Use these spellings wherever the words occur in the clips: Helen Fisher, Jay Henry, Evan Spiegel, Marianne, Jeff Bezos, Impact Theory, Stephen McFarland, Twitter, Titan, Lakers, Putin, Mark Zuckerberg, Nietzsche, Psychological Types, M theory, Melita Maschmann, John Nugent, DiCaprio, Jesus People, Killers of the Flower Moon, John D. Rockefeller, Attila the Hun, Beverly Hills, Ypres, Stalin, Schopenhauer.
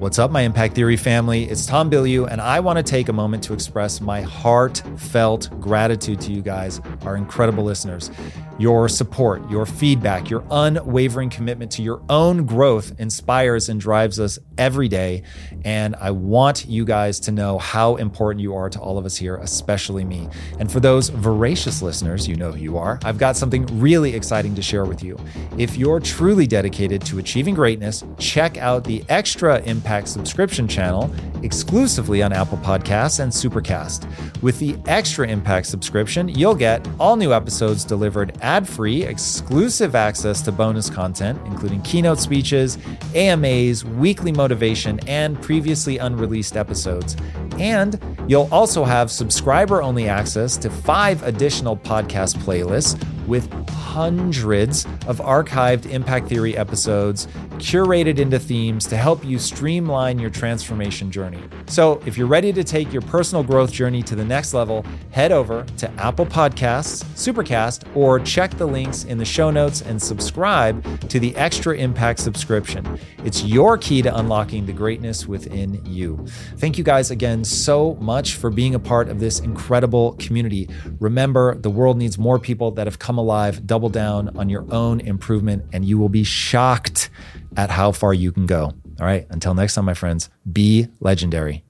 What's up, my Impact Theory family? It's Tom Bilyeu, and I want to take a moment to express my heartfelt gratitude to you guys, our incredible listeners. Your support, your feedback, your unwavering commitment to your own growth inspires and drives us every day. And I want you guys to know how important you are to all of us here, especially me. And for those voracious listeners, you know who you are, I've got something really exciting to share with you. If you're truly dedicated to achieving greatness, check out the Extra Impact subscription channel exclusively on Apple Podcasts and Supercast. With the Extra Impact subscription, you'll get all new episodes delivered ad-free, exclusive access to bonus content, including keynote speeches, AMAs, weekly motivation, and previously unreleased episodes. And you'll also have subscriber-only access to 5 additional podcast playlists with hundreds of archived Impact Theory episodes curated into themes to help you streamline your transformation journey. So if you're ready to take your personal growth journey to the next level, head over to Apple Podcasts, Supercast, or check the links in the show notes and subscribe to the Extra Impact subscription. It's your key to unlocking the greatness within you. Thank you guys again so much for being a part of this incredible community. Remember, the world needs more people that have come alive. Double down on your own improvement, and you will be shocked at how far you can go. All right, until next time, my friends, be legendary.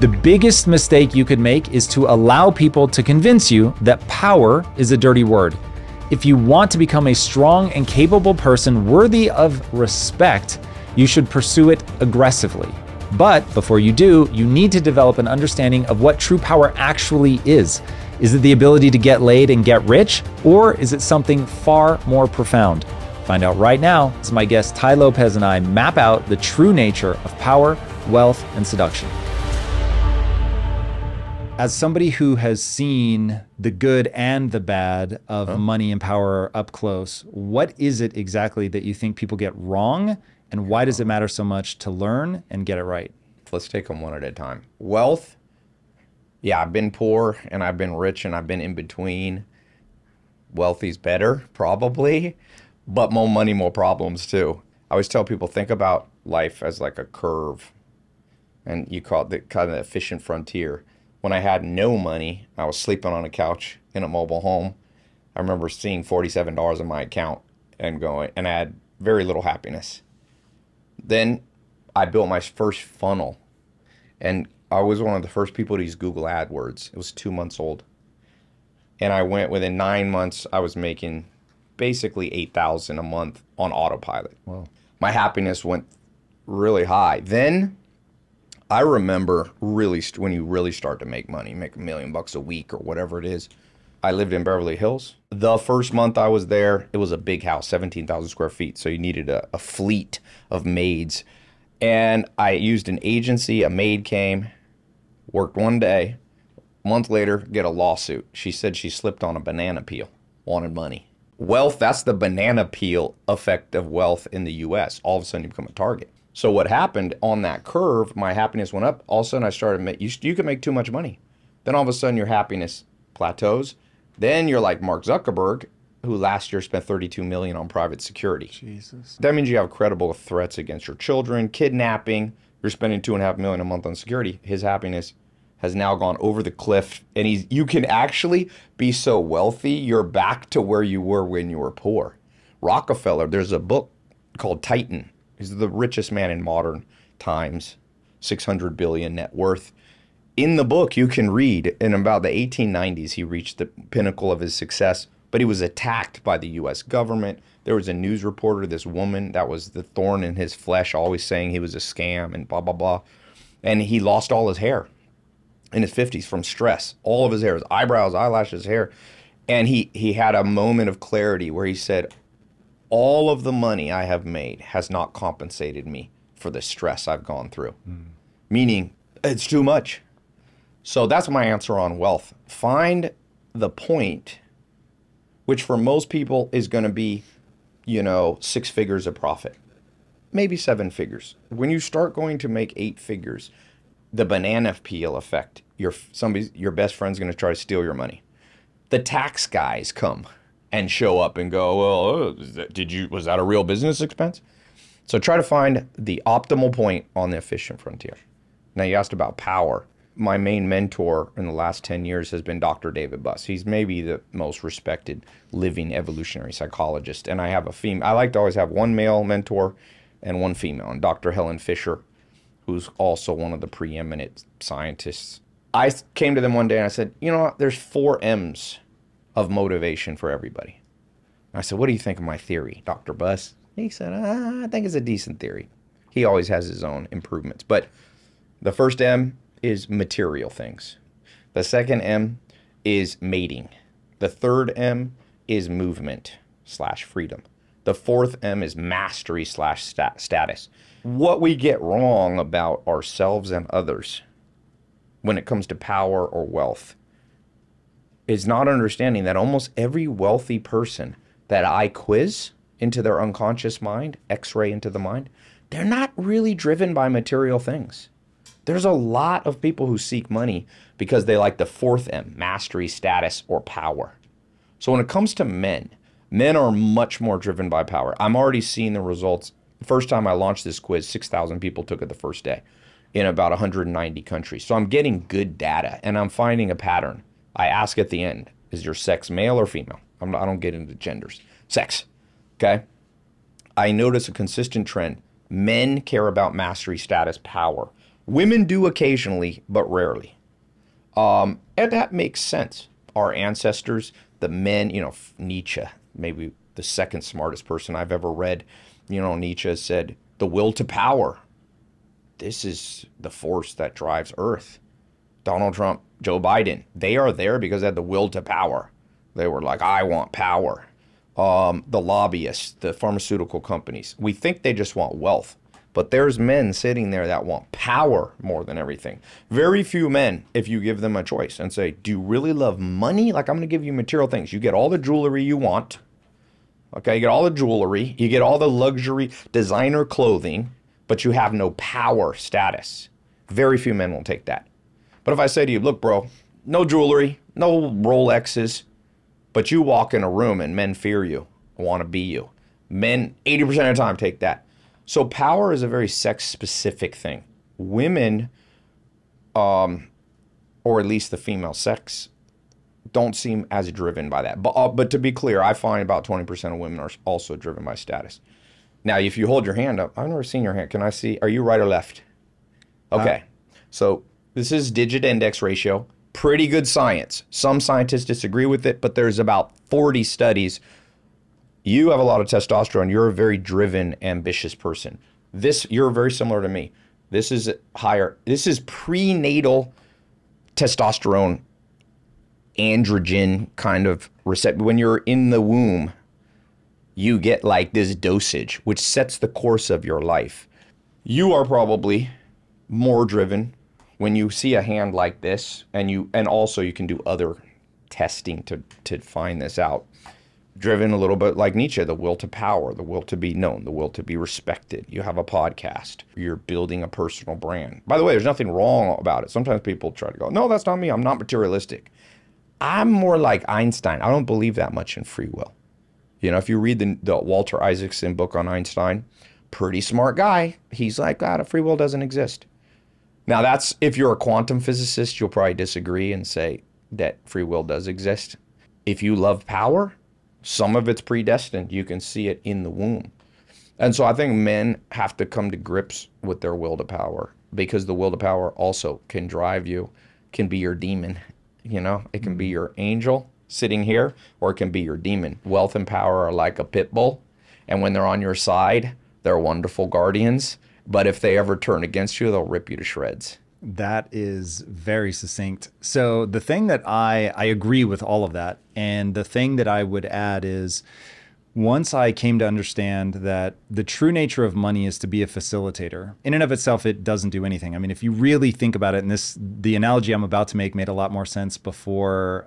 The biggest mistake you could make is to allow people to convince you that power is a dirty word. If you want to become a strong and capable person worthy of respect, you should pursue it aggressively. But before you do, you need to develop an understanding of what true power actually is. Is it the ability to get laid and get rich, or is it something far more profound? Find out right now as my guest Tai Lopez and I map out the true nature of power, wealth, and seduction. As somebody who has seen the good and the bad of money and power up close, what is it exactly that you think people get wrong, and why does it matter so much to learn and get it right? Let's take them one at a time. Wealth, yeah, I've been poor and I've been rich and I've been in between. Wealthy's better, probably. But more money, more problems too. I always tell people, think about life as like a curve, and you call it the kind of efficient frontier. When I had no money, I was sleeping on a couch in a mobile home. I remember seeing $47 in my account and going, and I had very little happiness. Then I built my first funnel, and I was one of the first people to use Google AdWords. It was 2 months old, and I went within 9 months. I was making basically $8,000 a month on autopilot. Wow. My happiness went really high. Then I remember when you really start to make money, make $1 million a week or whatever it is. I lived in Beverly Hills. The first month I was there, it was a big house, 17,000 square feet. So you needed a fleet of maids. And I used an agency. A maid came, worked one day. A month later, get a lawsuit. She said she slipped on a banana peel, wanted money. Wealth, that's the banana peel effect of wealth in the US. All of a sudden you become a target. So what happened on that curve, my happiness went up. All of a sudden I started, you can make too much money. Then all of a sudden your happiness plateaus. Then you're like Mark Zuckerberg, who last year spent $32 million on private security. Jesus. That means you have credible threats against your children, kidnapping. You're spending $2.5 million a month on security. His happiness has now gone over the cliff, and you can actually be so wealthy, you're back to where you were when you were poor. Rockefeller, there's a book called Titan. He's the richest man in modern times, $600 billion net worth. In the book, you can read in about the 1890s, he reached the pinnacle of his success, but he was attacked by the US government. There was a news reporter, this woman, that was the thorn in his flesh, always saying he was a scam and blah, blah, blah. And he lost all his hair in his 50s from stress, all of his hair, his eyebrows, eyelashes, hair. And he had a moment of clarity where he said, all of the money I have made has not compensated me for the stress I've gone through. Meaning, it's too much. So that's my answer on wealth. Find the point, which for most people is gonna be, 6 figures of profit, maybe 7 figures. When you start going to make 8 figures, the banana peel effect, your best friend's going to try to steal your money. The tax guys come and show up and go, well, was that a real business expense? So try to find the optimal point on the efficient frontier. Now, you asked about power. My main mentor in the last 10 years has been Dr. David Buss. He's maybe the most respected living evolutionary psychologist. And I have a female. I like to always have one male mentor and one female, and Dr. Helen Fisher, who's also one of the preeminent scientists. I came to them one day and I said, you know what? There's 4 M's of motivation for everybody. And I said, what do you think of my theory, Dr. Buss? He said, I think it's a decent theory. He always has his own improvements. But the first M is material things. The second M is mating. The third M is movement/freedom. The fourth M is mastery/status. What we get wrong about ourselves and others when it comes to power or wealth is not understanding that almost every wealthy person that I quiz into their unconscious mind, x-ray into the mind, they're not really driven by material things. There's a lot of people who seek money because they like the fourth M, mastery, status, or power. So when it comes to men, men are much more driven by power. I'm already seeing the results. The first time I launched this quiz, 6,000 people took it the first day in about 190 countries. So I'm getting good data, and I'm finding a pattern. I ask at the end, is your sex male or female? I don't get into genders. Sex. Okay? I notice a consistent trend. Men care about mastery, status, power. Women do occasionally, but rarely. And that makes sense. Our ancestors, the men, Nietzsche, maybe the second smartest person I've ever read, Nietzsche said, the will to power. This is the force that drives Earth. Donald Trump, Joe Biden, they are there because they had the will to power. They were like, I want power. The lobbyists, the pharmaceutical companies, we think they just want wealth. But there's men sitting there that want power more than everything. Very few men, if you give them a choice and say, do you really love money? Like, I'm going to give you material things. You get all the jewelry you want. Okay, you get all the jewelry. You get all the luxury designer clothing, but you have no power status. Very few men will take that. But if I say to you, look, bro, no jewelry, no Rolexes, but you walk in a room and men fear you, want to be you. Men, 80% of the time, take that. So power is a very sex-specific thing. Women, or at least the female sex, don't seem as driven by that. But to be clear, I find about 20% of women are also driven by status. Now, if you hold your hand up, I've never seen your hand. Can I see? Are you right or left? Okay. So this is digit-index ratio. Pretty good science. Some scientists disagree with it, but there's about 40 studies. You have a lot of testosterone. You're a very driven, ambitious person. You're very similar to me. This is higher. This is prenatal testosterone, androgen kind of receptor. When you're in the womb, you get like this dosage, which sets the course of your life. You are probably more driven when you see a hand like this, and also you can do other testing to find this out. Driven a little bit like Nietzsche, the will to power, the will to be known, the will to be respected. You have a podcast. You're building a personal brand. By the way, there's nothing wrong about it. Sometimes people try to go, no, that's not me. I'm not materialistic. I'm more like Einstein. I don't believe that much in free will. If you read the Walter Isaacson book on Einstein, pretty smart guy. He's like, God, free will doesn't exist. Now, that's if you're a quantum physicist, you'll probably disagree and say that free will does exist. If you love power, some of it's predestined. You can see it in the womb. And so I think men have to come to grips with their will to power, because the will to power also can drive you, can be your demon. It can be your angel sitting here, or it can be your demon. Wealth and power are like a pit bull. And when they're on your side, they're wonderful guardians. But if they ever turn against you, they'll rip you to shreds. That is very succinct. So the thing that I agree with all of that. And the thing that I would add is, once I came to understand that the true nature of money is to be a facilitator, in and of itself, it doesn't do anything. I mean, if you really think about it, and the analogy I'm about to make made a lot more sense before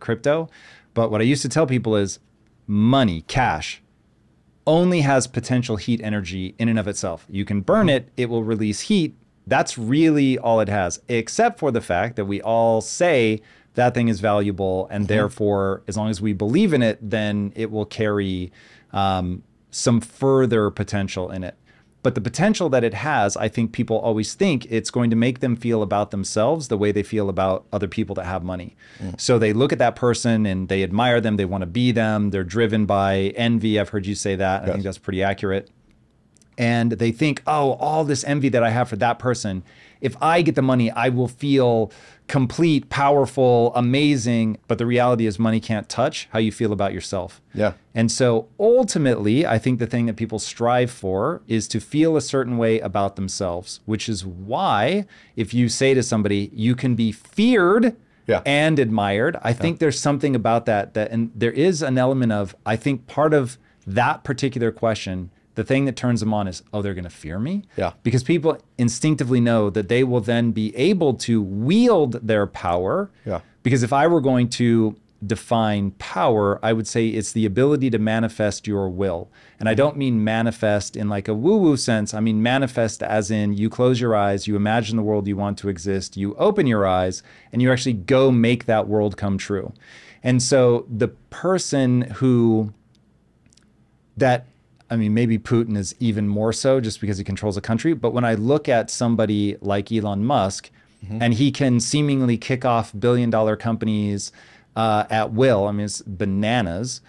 crypto. But what I used to tell people is money, cash, only has potential heat energy in and of itself. You can burn it, it will release heat. That's really all it has, except for the fact that we all say that thing is valuable, and therefore, as long as we believe in it, then it will carry some further potential in it. But the potential that it has, I think people always think it's going to make them feel about themselves the way they feel about other people that have money. Mm. So they look at that person and they admire them. They want to be them. They're driven by envy. I've heard you say that. Yes. I think that's pretty accurate. And they think, oh, all this envy that I have for that person, if I get the money, I will feel complete, powerful, amazing. But the reality is money can't touch how you feel about yourself. Yeah. And so ultimately, I think the thing that people strive for is to feel a certain way about themselves, which is why if you say to somebody, you can be feared and admired, I think there's something about that, and there is an element of, I think part of that particular question, the thing that turns them on is, oh, they're gonna fear me? Yeah. Because people instinctively know that they will then be able to wield their power. Yeah. Because if I were going to define power, I would say it's the ability to manifest your will. And I don't mean manifest in like a woo-woo sense. I mean manifest as in you close your eyes, you imagine the world you want to exist, you open your eyes, and you actually go make that world come true. And so the person who that, I mean, maybe Putin is even more so just because he controls a country. But when I look at somebody like Elon Musk, and he can seemingly kick off billion-dollar companies at will, I mean, it's bananas.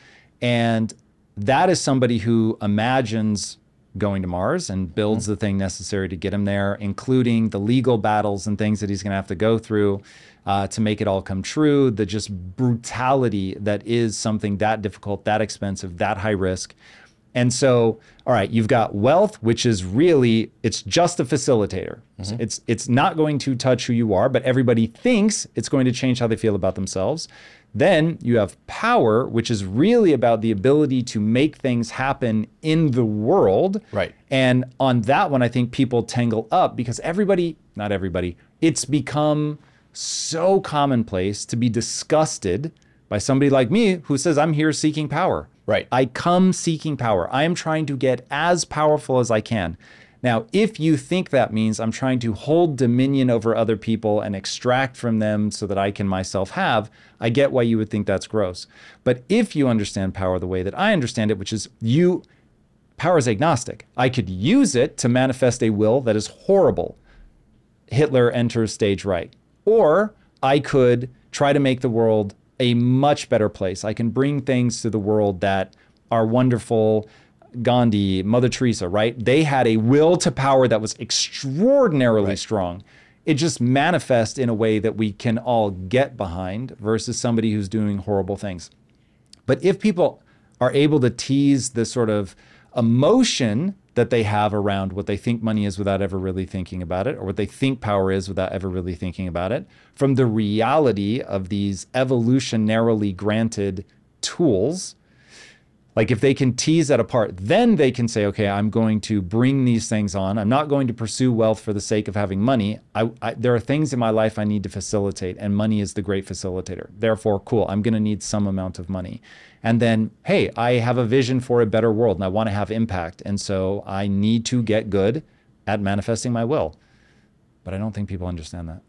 And that is somebody who imagines going to Mars and builds the thing necessary to get him there, including the legal battles and things that he's going to have to go through to make it all come true, the just brutality that is something that difficult, that expensive, that high risk. And so, all right, you've got wealth, which is really, it's just a facilitator. So it's not going to touch who you are, but everybody thinks it's going to change how they feel about themselves. Then you have power, which is really about the ability to make things happen in the world. Right. And on that one, I think people tangle up because everybody, not everybody, it's become so commonplace to be disgusted by somebody like me who says, I'm here seeking power. Right. I come seeking power. I am trying to get as powerful as I can. Now, if you think that means I'm trying to hold dominion over other people and extract from them so that I can myself have, I get why you would think that's gross. But if you understand power the way that I understand it, which is power is agnostic. I could use it to manifest a will that is horrible. Hitler enters stage right. Or I could try to make the world a much better place. I can bring things to the world that are wonderful. Gandhi, Mother Teresa, right? They had a will to power that was extraordinarily strong. It just manifests in a way that we can all get behind versus somebody who's doing horrible things. But if people are able to tease the sort of emotion that they have around what they think money is without ever really thinking about it, or what they think power is without ever really thinking about it, from the reality of these evolutionarily granted tools, like if they can tease that apart, then they can say, okay, I'm going to bring these things on. I'm not going to pursue wealth for the sake of having money. There are things in my life I need to facilitate, and money is the great facilitator. Therefore, cool, I'm gonna need some amount of money. And then, hey, I have a vision for a better world and I wanna have impact. And so I need to get good at manifesting my will. But I don't think people understand that.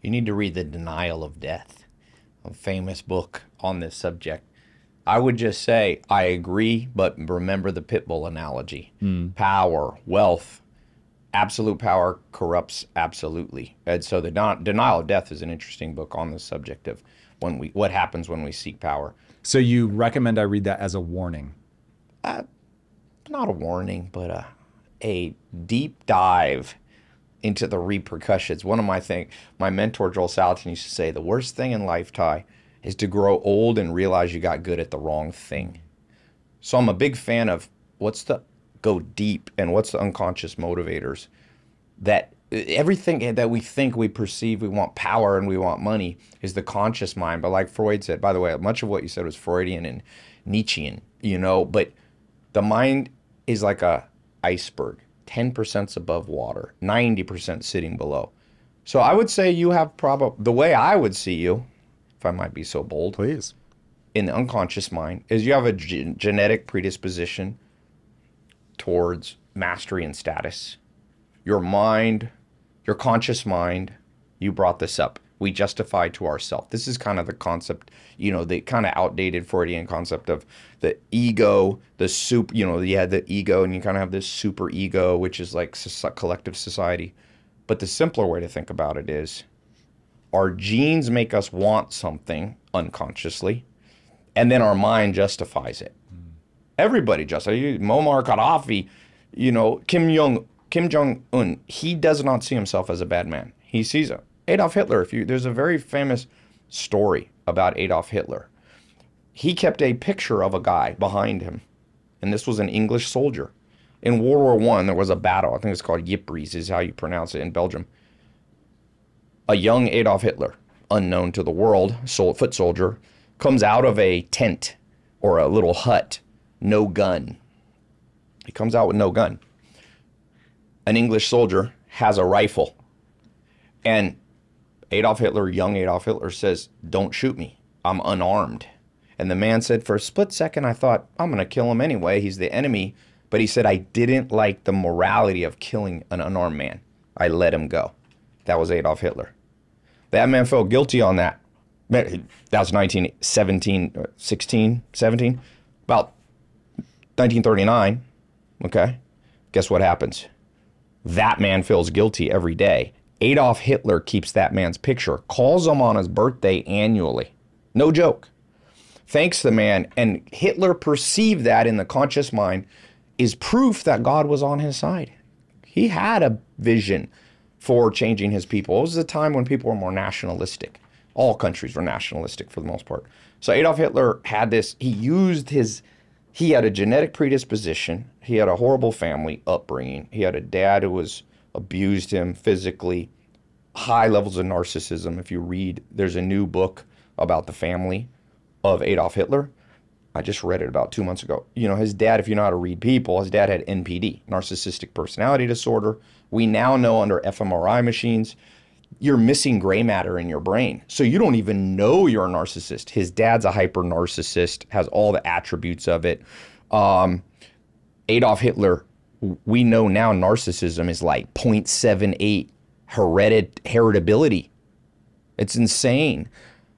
You need to read The Denial of Death, a famous book on this subject. I would just say, I agree, but remember the pit bull analogy. Power, wealth, absolute power corrupts absolutely. And so the Denial of Death is an interesting book on the subject of what happens when we seek power. So you recommend I read that as a warning? Not a warning, but a deep dive into the repercussions. One of my mentor, Joel Salatin, used to say, the worst thing in life, Ty, is to grow old and realize you got good at the wrong thing. So I'm a big fan of go deep and what's the unconscious motivators. That everything that we think, we perceive, we want power and we want money is the conscious mind. But like Freud said, by the way, much of what you said was Freudian and Nietzschean, but the mind is like a iceberg, 10% above water, 90% sitting below. So I would say you have the way I would see you, I might be so bold, please, in the unconscious mind, is you have a genetic predisposition towards mastery and status. Your conscious mind, you brought this up, we justify to ourselves. This is kind of the concept, you know, the kind of outdated Freudian concept of the ego, the super, you know, you had the ego and you kind of have this super ego, which is like collective society. But the simpler way to think about it is our genes make us want something unconsciously, and then our mind justifies it. Mm. Everybody justifies. Muammar Gaddafi, you know, Kim Jong-un, he does not see himself as a bad man. He sees him. Adolf Hitler, there's a very famous story about Adolf Hitler. He kept a picture of a guy behind him, and this was an English soldier. In World War I, there was a battle. I think it's called Ypres is how you pronounce it in Belgium. A young Adolf Hitler, unknown to the world, foot soldier, comes out of a tent or a little hut, no gun. He comes out with no gun. An English soldier has a rifle. And Adolf Hitler, young Adolf Hitler, says, "Don't shoot me. I'm unarmed." And the man said, for a split second, I thought, I'm going to kill him anyway. He's the enemy. But he said, I didn't like the morality of killing an unarmed man. I let him go. That was Adolf Hitler. That man felt guilty on that. That was 17, about 1939. Okay. Guess what happens? That man feels guilty every day. Adolf Hitler keeps that man's picture, calls him on his birthday annually. No joke. Thanks the man. And Hitler perceived that in the conscious mind is proof that God was on his side. He had a vision for changing his people. It was a time when people were more nationalistic. All countries were nationalistic for the most part. So Adolf Hitler had this, he had a genetic predisposition. He had a horrible family upbringing. He had a dad who abused him physically, high levels of narcissism. If you read, there's a new book about the family of Adolf Hitler. I just read it about 2 months ago. You know, his dad, if you know how to read people, his dad had NPD, narcissistic personality disorder. We now know under fMRI machines, you're missing gray matter in your brain. So you don't even know you're a narcissist. His dad's a hyper narcissist, has all the attributes of it. Adolf Hitler, we know now narcissism is like 0.78 heritability. It's insane.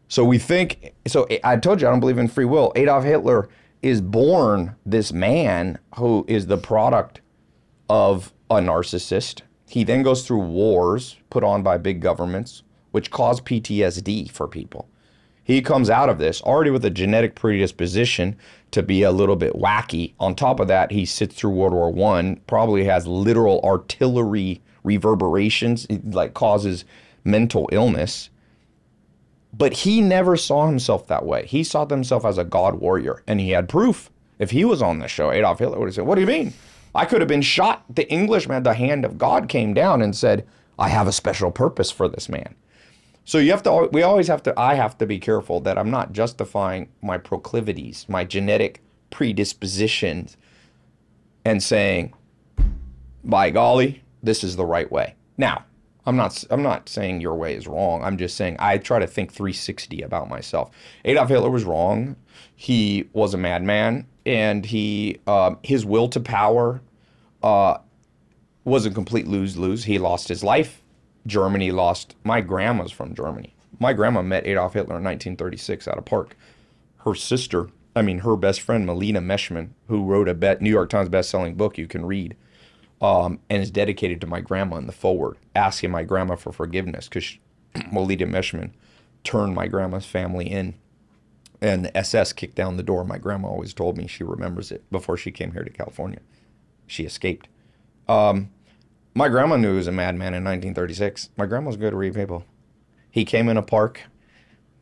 So I told you I don't believe in free will. Adolf Hitler is born this man who is the product of a narcissist. He then goes through wars put on by big governments, which cause PTSD for people. He comes out of this already with a genetic predisposition to be a little bit wacky. On top of that, he sits through World War I, probably has literal artillery reverberations, it like causes mental illness. But he never saw himself that way. He saw himself as a God warrior, and he had proof. If he was on the show, Adolf Hitler would have said, "What do you mean? I could have been shot." The Englishman, the hand of God came down and said, "I have a special purpose for this man." So I have to be careful that I'm not justifying my proclivities, my genetic predispositions, and saying, by golly, this is the right way. Now, I'm not saying your way is wrong. I'm just saying I try to think 360 about myself. Adolf Hitler was wrong. He was a madman, and his will to power was a complete lose-lose. He lost his life. Germany lost. My grandma's from Germany. My grandma met Adolf Hitler in 1936 at a park. Her best friend, Melita Maschmann, who wrote a New York Times best-selling book you can read, and is dedicated to my grandma in the foreword, asking my grandma for forgiveness because Melita Maschmann turned my grandma's family in. And the SS kicked down the door. My grandma always told me she remembers it before she came here to California. She escaped. My grandma knew he was a madman in 1936. My grandma's good to read people. He came in a park,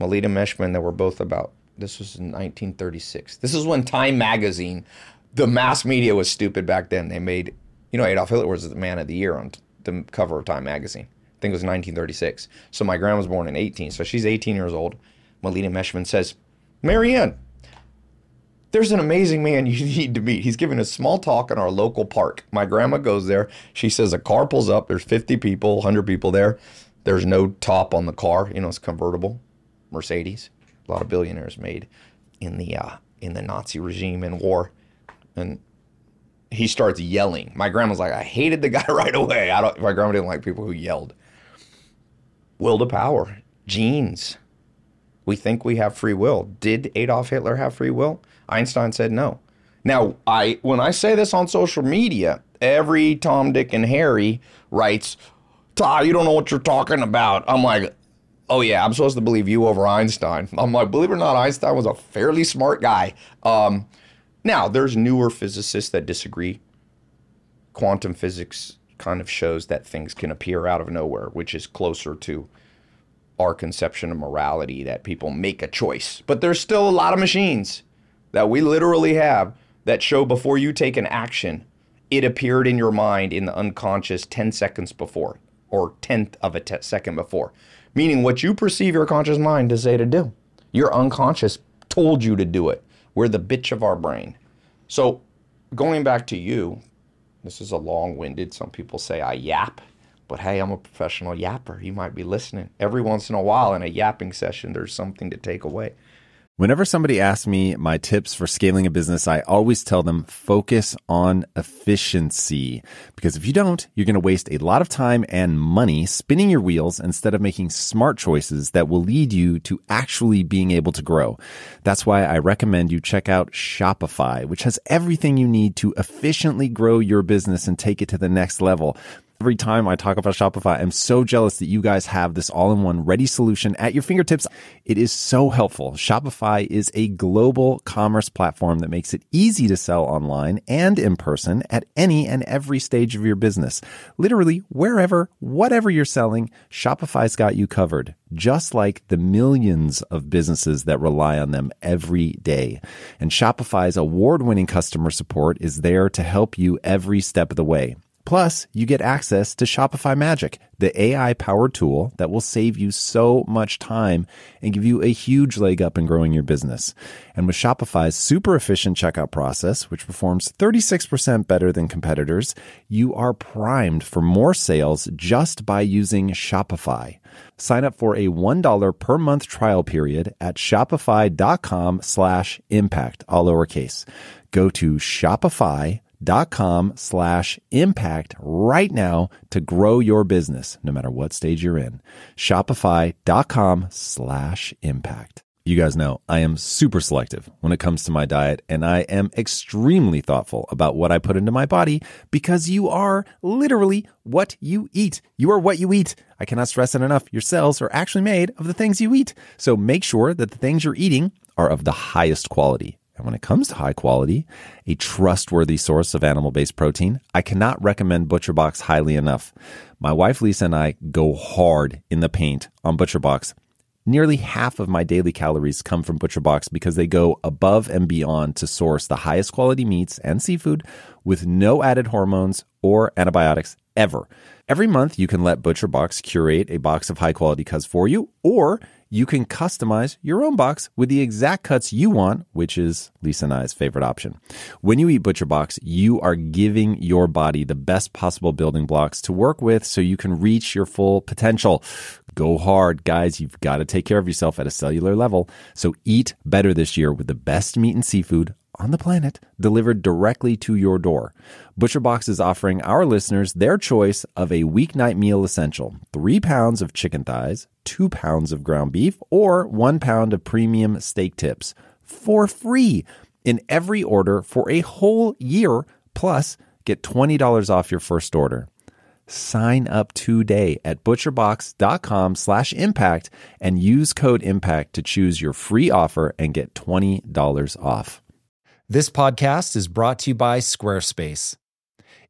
Melita Maschmann, they were both about, this was in 1936. This is when Time Magazine, the mass media was stupid back then. They made, you know, Adolf Hitler was the man of the year on the cover of Time Magazine. I think it was 1936. So my grandma was born in 18. So she's 18 years old. Melita Maschmann says, "Marianne, there's an amazing man you need to meet. He's giving a small talk in our local park." My grandma goes there. She says a car pulls up. There's 50 people, 100 people there. There's no top on the car. You know, it's convertible, Mercedes. A lot of billionaires made in the Nazi regime and war. And he starts yelling. My grandma's like, I hated the guy right away. My grandma didn't like people who yelled. Will to power. genes. We think we have free will. Did Adolf Hitler have free will? Einstein said no. Now, when I say this on social media, every Tom, Dick, and Harry writes, "Ty, you don't know what you're talking about." I'm like, oh yeah, I'm supposed to believe you over Einstein. I'm like, believe it or not, Einstein was a fairly smart guy. Now, there's newer physicists that disagree. Quantum physics kind of shows that things can appear out of nowhere, which is closer to our conception of morality, that people make a choice. But there's still a lot of machines that we literally have that show before you take an action, it appeared in your mind in the unconscious 10 seconds before, or 10th of a second before. Meaning what you perceive your conscious mind to say to do, your unconscious told you to do it. We're the bitch of our brain. So going back to you, this is a long-winded, some people say I yap. But hey, I'm a professional yapper. You might be listening. Every once in a while in a yapping session, there's something to take away. Whenever somebody asks me my tips for scaling a business, I always tell them focus on efficiency. Because if you don't, you're going to waste a lot of time and money spinning your wheels instead of making smart choices that will lead you to actually being able to grow. That's why I recommend you check out Shopify, which has everything you need to efficiently grow your business and take it to the next level. Every time I talk about Shopify, I'm so jealous that you guys have this all-in-one ready solution at your fingertips. It is so helpful. Shopify is a global commerce platform that makes it easy to sell online and in person at any and every stage of your business. Literally, wherever, whatever you're selling, Shopify's got you covered, just like the millions of businesses that rely on them every day. And Shopify's award-winning customer support is there to help you every step of the way. Plus, you get access to Shopify Magic, the AI-powered tool that will save you so much time and give you a huge leg up in growing your business. And with Shopify's super efficient checkout process, which performs 36% better than competitors, you are primed for more sales just by using Shopify. Sign up for a $1 per month trial period at shopify.com/impact, all lowercase. Go to Shopify.com/impact right now to grow your business, no matter what stage you're in. Shopify.com/impact. You guys know I am super selective when it comes to my diet, and I am extremely thoughtful about what I put into my body because you are literally what you eat. You are what you eat. I cannot stress it enough. Your cells are actually made of the things you eat. So make sure that the things you're eating are of the highest quality. And when it comes to high quality, a trustworthy source of animal-based protein, I cannot recommend ButcherBox highly enough. My wife Lisa and I go hard in the paint on ButcherBox. Nearly half of my daily calories come from ButcherBox because they go above and beyond to source the highest quality meats and seafood with no added hormones or antibiotics ever. Every month, you can let ButcherBox curate a box of high-quality cuts for you, or you can customize your own box with the exact cuts you want, which is Lisa and I's favorite option. When you eat ButcherBox, you are giving your body the best possible building blocks to work with so you can reach your full potential. Go hard, guys. You've got to take care of yourself at a cellular level. So eat better this year with the best meat and seafood on the planet, delivered directly to your door. ButcherBox is offering our listeners their choice of a weeknight meal essential: 3 pounds of chicken thighs, 2 pounds of ground beef, or 1 pound of premium steak tips for free in every order for a whole year. Plus, get $20 off your first order. Sign up today at butcherbox.com/impact and use code IMPACT to choose your free offer and get $20 off. This podcast is brought to you by Squarespace.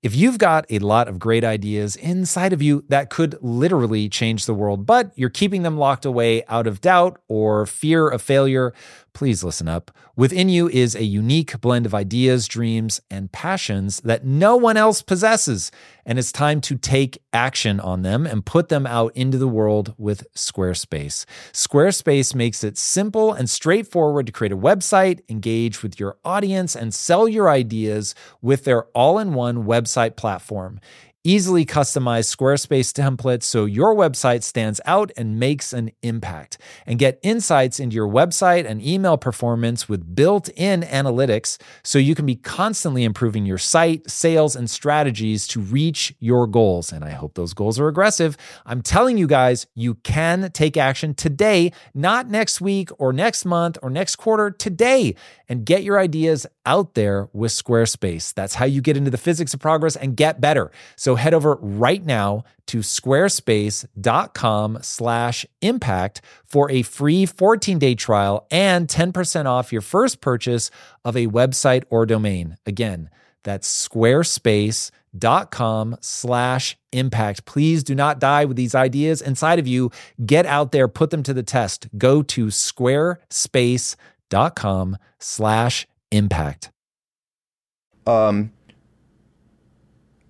If you've got a lot of great ideas inside of you that could literally change the world, but you're keeping them locked away out of doubt or fear of failure, please listen up. Within you is a unique blend of ideas, dreams, and passions that no one else possesses, and it's time to take action on them and put them out into the world with Squarespace. Squarespace makes it simple and straightforward to create a website, engage with your audience, and sell your ideas with their all-in-one website platform. Easily customize Squarespace templates so your website stands out and makes an impact. And get insights into your website and email performance with built-in analytics so you can be constantly improving your site, sales, and strategies to reach your goals. And I hope those goals are aggressive. I'm telling you guys, you can take action today, not next week or next month or next quarter, today, and get your ideas out there with Squarespace. That's how you get into the physics of progress and get better. So head over right now to squarespace.com/impact for a free 14-day trial and 10% off your first purchase of a website or domain. Again, that's squarespace.com/impact. Please do not die with these ideas inside of you. Get out there, put them to the test. Go to squarespace.com/impact.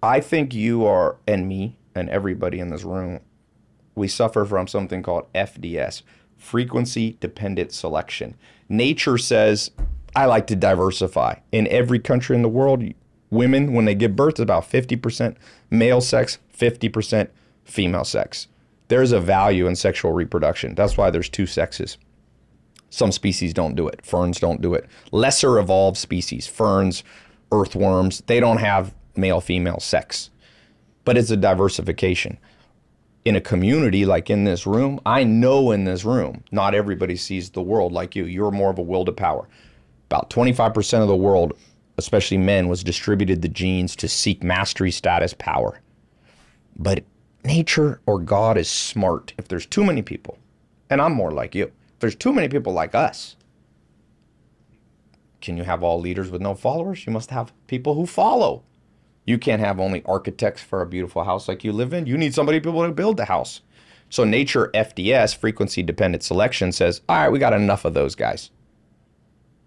I think you are, and me, and everybody in this room, we suffer from something called FDS, frequency dependent selection. Nature says, I like to diversify. In every country in the world, women, when they give birth, it's about 50% male sex, 50% female sex. There's a value in sexual reproduction. That's why there's two sexes. Some species don't do it. Ferns don't do it. Lesser evolved species, ferns, earthworms, they don't have male-female sex. But it's a diversification. In a community like in this room, I know in this room, not everybody sees the world like you. You're more of a will to power. About 25% of the world, especially men, was distributed the genes to seek mastery, status, power. But nature or God is smart. If there's too many people, and I'm more like you, there's too many people like us. Can you have all leaders with no followers? You must have people who follow. You can't have only architects for a beautiful house like you live in. You need somebody people to build the house. So nature FDS, frequency dependent selection, says, all right, we got enough of those guys.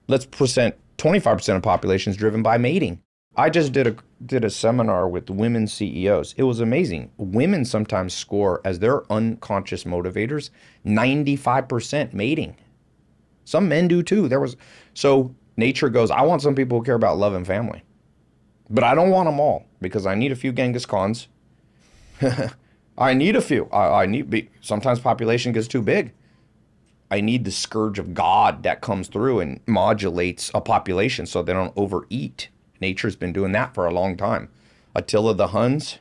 Let's present 25% of populations driven by mating. I just did a seminar with women CEOs. It was amazing. Women sometimes score as their unconscious motivators 95% mating. Some men do too. So nature goes, I want some people who care about love and family. But I don't want them all because I need a few Genghis Khans. I need a few. Sometimes population gets too big. I need the scourge of God that comes through and modulates a population so they don't overeat. Nature's been doing that for a long time. Attila the Huns,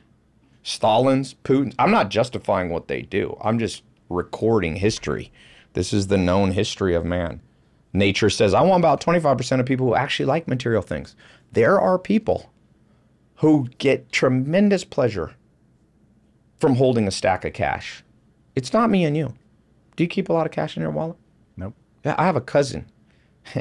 Stalin's, Putin. I'm not justifying what they do. I'm just recording history. This is the known history of man. Nature says, I want about 25% of people who actually like material things. There are people who get tremendous pleasure from holding a stack of cash. It's not me and you. Do you keep a lot of cash in your wallet? Nope. I have a cousin.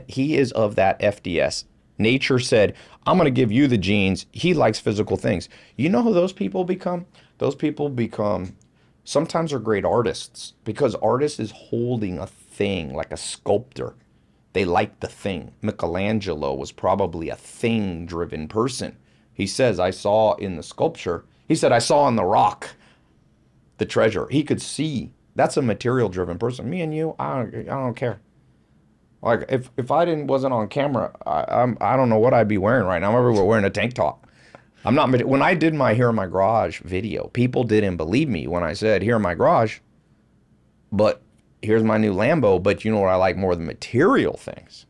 He is of that FDS. Nature said, I'm going to give you the genes. He likes physical things. You know who those people become? Those people become, sometimes are great artists, because artist is holding a thing like a sculptor. They like the thing. Michelangelo was probably a thing-driven person. He says, I saw in the sculpture. He said, I saw in the rock the treasure. He could see. That's a material-driven person. Me and you, I don't care. Like, if I wasn't on camera, I don't know what I'd be wearing right now. I'm everywhere wearing a tank top. I'm not. When I did my Here in My Garage video, people didn't believe me when I said, here in my garage, but here's my new Lambo, but you know what I like more than material things?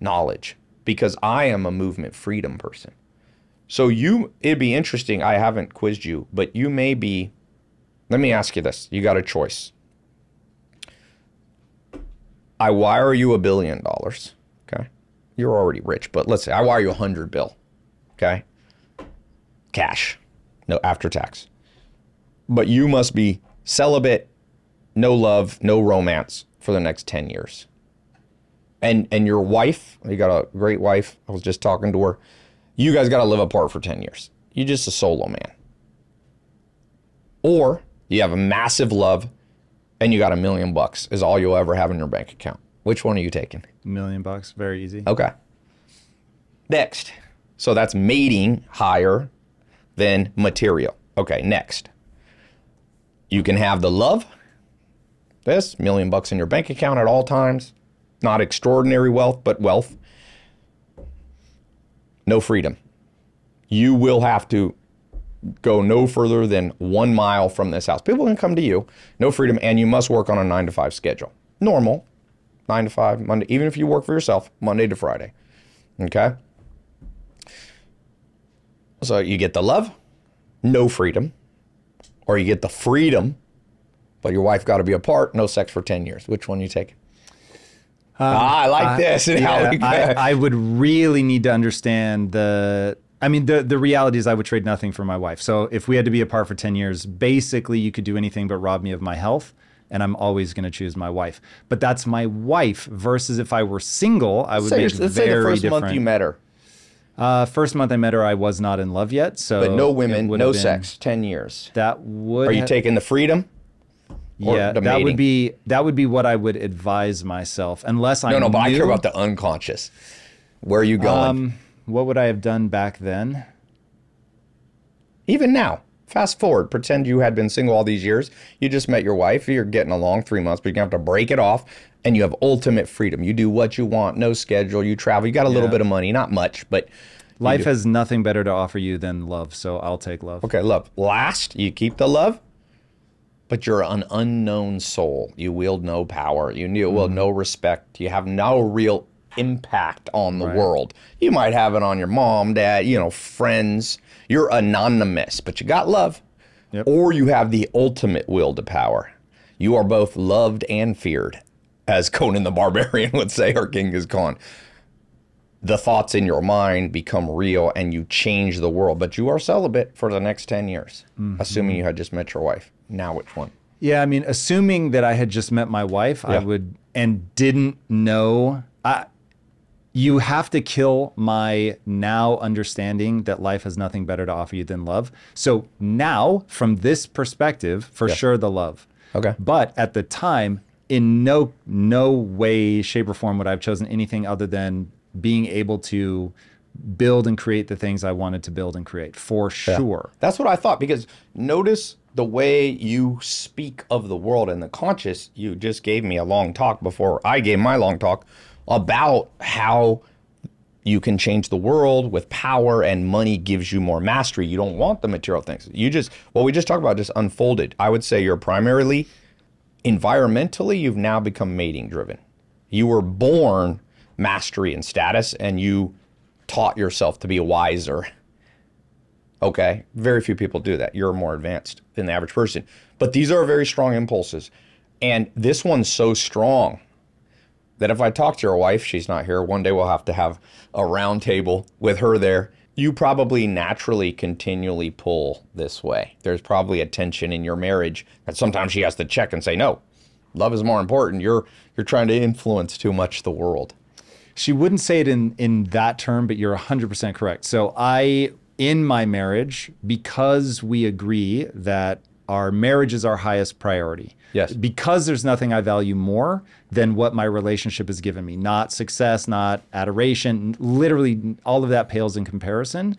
Knowledge. Because I am a movement freedom person. So it'd be interesting, I haven't quizzed you, but you may be, let me ask you this. You got a choice. I wire you $1 billion, okay? You're already rich, but let's say I wire you $100 bill, okay? Cash, no after tax. But you must be celibate, no love, no romance for the next 10 years. And your wife, you got a great wife, I was just talking to her, you guys gotta live apart for 10 years. You're just a solo man. Or you have a massive love, and you got $1 million is all you'll ever have in your bank account. Which one are you taking? $1 million, very easy. Okay. Next. So that's mating higher than material. Okay, next. You can have the love. This $1 million in your bank account at all times. Not extraordinary wealth, but wealth. No freedom. You will have to go no further than 1 mile from this house. People can come to you, no freedom, and you must work on a 9 to 5 schedule. Normal, 9 to 5, Monday, even if you work for yourself, Monday to Friday, okay? So you get the love, no freedom, or you get the freedom, but your wife got to be apart, no sex for 10 years. Which one you take? I like this. Yeah, I would really need to understand the reality is I would trade nothing for my wife. So if we had to be apart for 10 years, basically you could do anything but rob me of my health. And I'm always going to choose my wife. But that's my wife versus if I were single, I would be very different. Let's say the first month you met her. First month I met her, I was not in love yet. So but no women, no sex, 10 years. That would. Are you taking the freedom? Yeah, that would be what I would advise myself, unless I. No, but I care about the unconscious. Where are you going? What would I have done back then? Even now. Fast forward, pretend you had been single all these years. You just met your wife. You're getting along 3 months, but you're going to have to break it off. And you have ultimate freedom. You do what you want, no schedule. You travel. You got a little bit of money, not much, but. Life has nothing better to offer you than love. So I'll take love. Okay, love. Last, you keep the love, but you're an unknown soul. You wield no power. You wield no respect. You have no real impact on the world. You might have it on your mom, dad, friends. You're anonymous, but you got love. Yep. Or you have the ultimate will to power. You are both loved and feared, as Conan the Barbarian would say, or Genghis Khan. The thoughts in your mind become real and you change the world, but you are celibate for the next 10 years, assuming you had just met your wife. Now, which one? Yeah, I mean, assuming that I had just met my wife, I would, and didn't know, you have to kill my now understanding that life has nothing better to offer you than love. So now, from this perspective, for sure, the love. Okay. But at the time, in no way, shape, or form would I have chosen anything other than being able to build and create the things I wanted to build and create, for sure. That's what I thought, because notice the way you speak of the world and the conscious. You just gave me a long talk before I gave my long talk about how you can change the world with power, and money gives you more mastery. You don't want the material things. You just, what we just talked about just unfolded. I would say you're primarily environmentally, you've now become mating driven. You were born mastery and status, and you taught yourself to be wiser. Okay, very few people do that. You're more advanced than the average person. But these are very strong impulses. And this one's so strong that if I talk to your wife, she's not here, one day we'll have to have a round table with her there. You probably naturally continually pull this way. There's probably a tension in your marriage that sometimes she has to check and say, no, love is more important. You're trying to influence too much the world. She wouldn't say it in that term, but you're 100% correct. So in my marriage, because we agree that our marriage is our highest priority. Yes. Because there's nothing I value more than what my relationship has given me. Not success, not adoration. Literally, all of that pales in comparison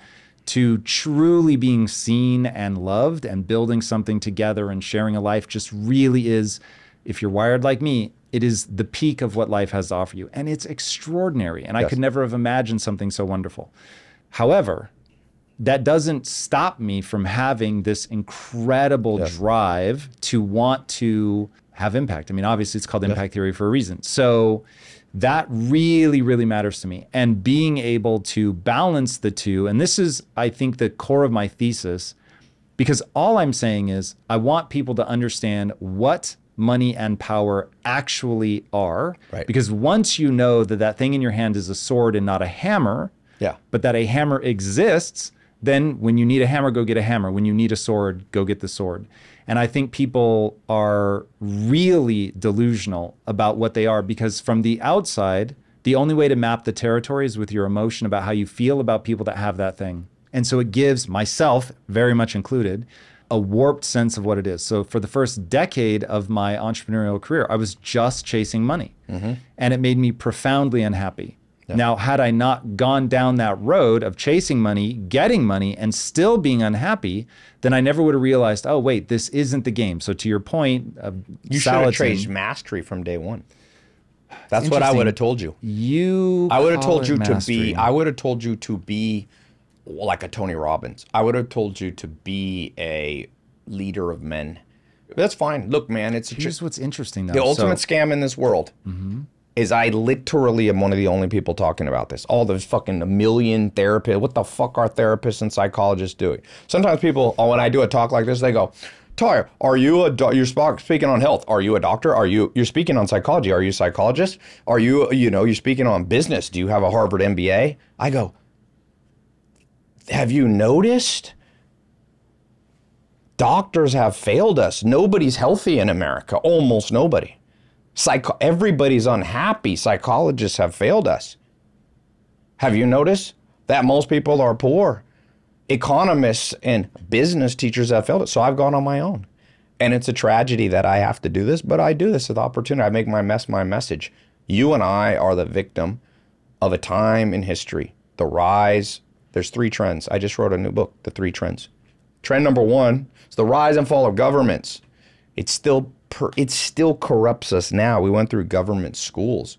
to truly being seen and loved and building something together and sharing a life. Just really is, if you're wired like me, it is the peak of what life has to offer you. And it's extraordinary. And I could never have imagined something so wonderful. However, that doesn't stop me from having this incredible drive to want to have impact. I mean, obviously it's called Impact Theory for a reason. So that really, really matters to me. And being able to balance the two, and this is, I think, the core of my thesis, because all I'm saying is I want people to understand what money and power actually are. Right. Because once you know that thing in your hand is a sword and not a hammer, but that a hammer exists, then when you need a hammer, go get a hammer. When you need a sword, go get the sword. And I think people are really delusional about what they are, because from the outside, the only way to map the territory is with your emotion about how you feel about people that have that thing. And so it gives myself, very much included, a warped sense of what it is. So for the first decade of my entrepreneurial career, I was just chasing money. Mm-hmm. And it made me profoundly unhappy. Yeah. Now, had I not gone down that road of chasing money, getting money, and still being unhappy, then I never would have realized, oh, wait, this isn't the game. So to your point of you should have traced mastery from day one. That's what I would have told you. I would have told you to be like a Tony Robbins. I would have told you to be a leader of men. That's fine. Look, man, it's here's what's interesting though. The ultimate scam in this world is I literally am one of the only people talking about this. All those fucking a million therapists. What the fuck are therapists and psychologists doing? Sometimes people, when I do a talk like this, they go, "Ty, are you a you're speaking on health? Are you a doctor? Are you're speaking on psychology? Are you a psychologist? Are you know you're speaking on business? Do you have a Harvard MBA?" I go, "Have you noticed? Doctors have failed us. Nobody's healthy in America. Almost nobody. Everybody's unhappy. Psychologists have failed us. Have you noticed that most people are poor? Economists and business teachers have failed it. So I've gone on my own. And it's a tragedy that I have to do this, but I do this with opportunity. I make my message. You and I are the victim of a time in history. The rise. There's three trends. I just wrote a new book, The Three Trends. Trend number one is the rise and fall of governments. It still corrupts us now. We went through government schools.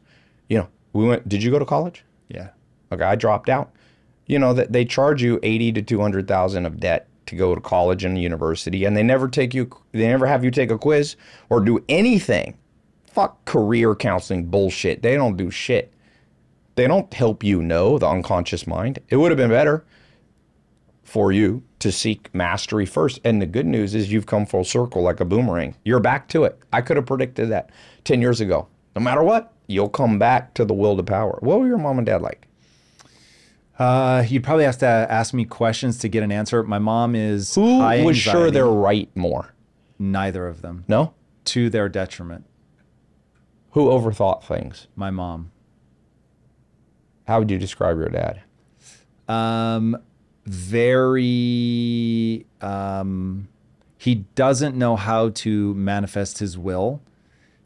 You know, did you go to college? Yeah. Okay, I dropped out. You know, that they charge you $80,000 to $200,000 of debt to go to college and university, and they never have you take a quiz or do anything. Fuck career counseling bullshit. They don't do shit. They don't help you know the unconscious mind. It would have been better for you to seek mastery first. And the good news is you've come full circle like a boomerang. You're back to it. I could have predicted that 10 years ago. No matter what, you'll come back to the will to power. What were your mom and dad like? You'd probably have to ask me questions to get an answer. My mom is Who high was anxiety. Sure they're right more? Neither of them. No? To their detriment. Who overthought things? My mom. How would you describe your dad? Very, he doesn't know how to manifest his will.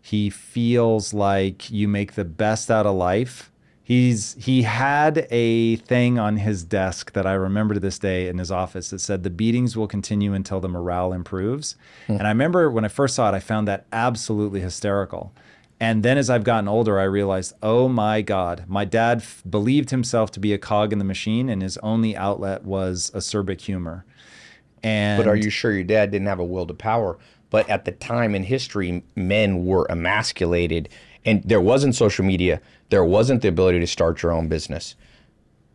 He feels like you make the best out of life. He had a thing on his desk that I remember to this day in his office that said the beatings will continue until the morale improves. Mm. And I remember when I first saw it, I found that absolutely hysterical. And then as I've gotten older, I realized, oh my God, my dad believed himself to be a cog in the machine and his only outlet was acerbic humor. And but are you sure your dad didn't have a will to power? But at the time in history, men were emasculated. And there wasn't social media. There wasn't the ability to start your own business.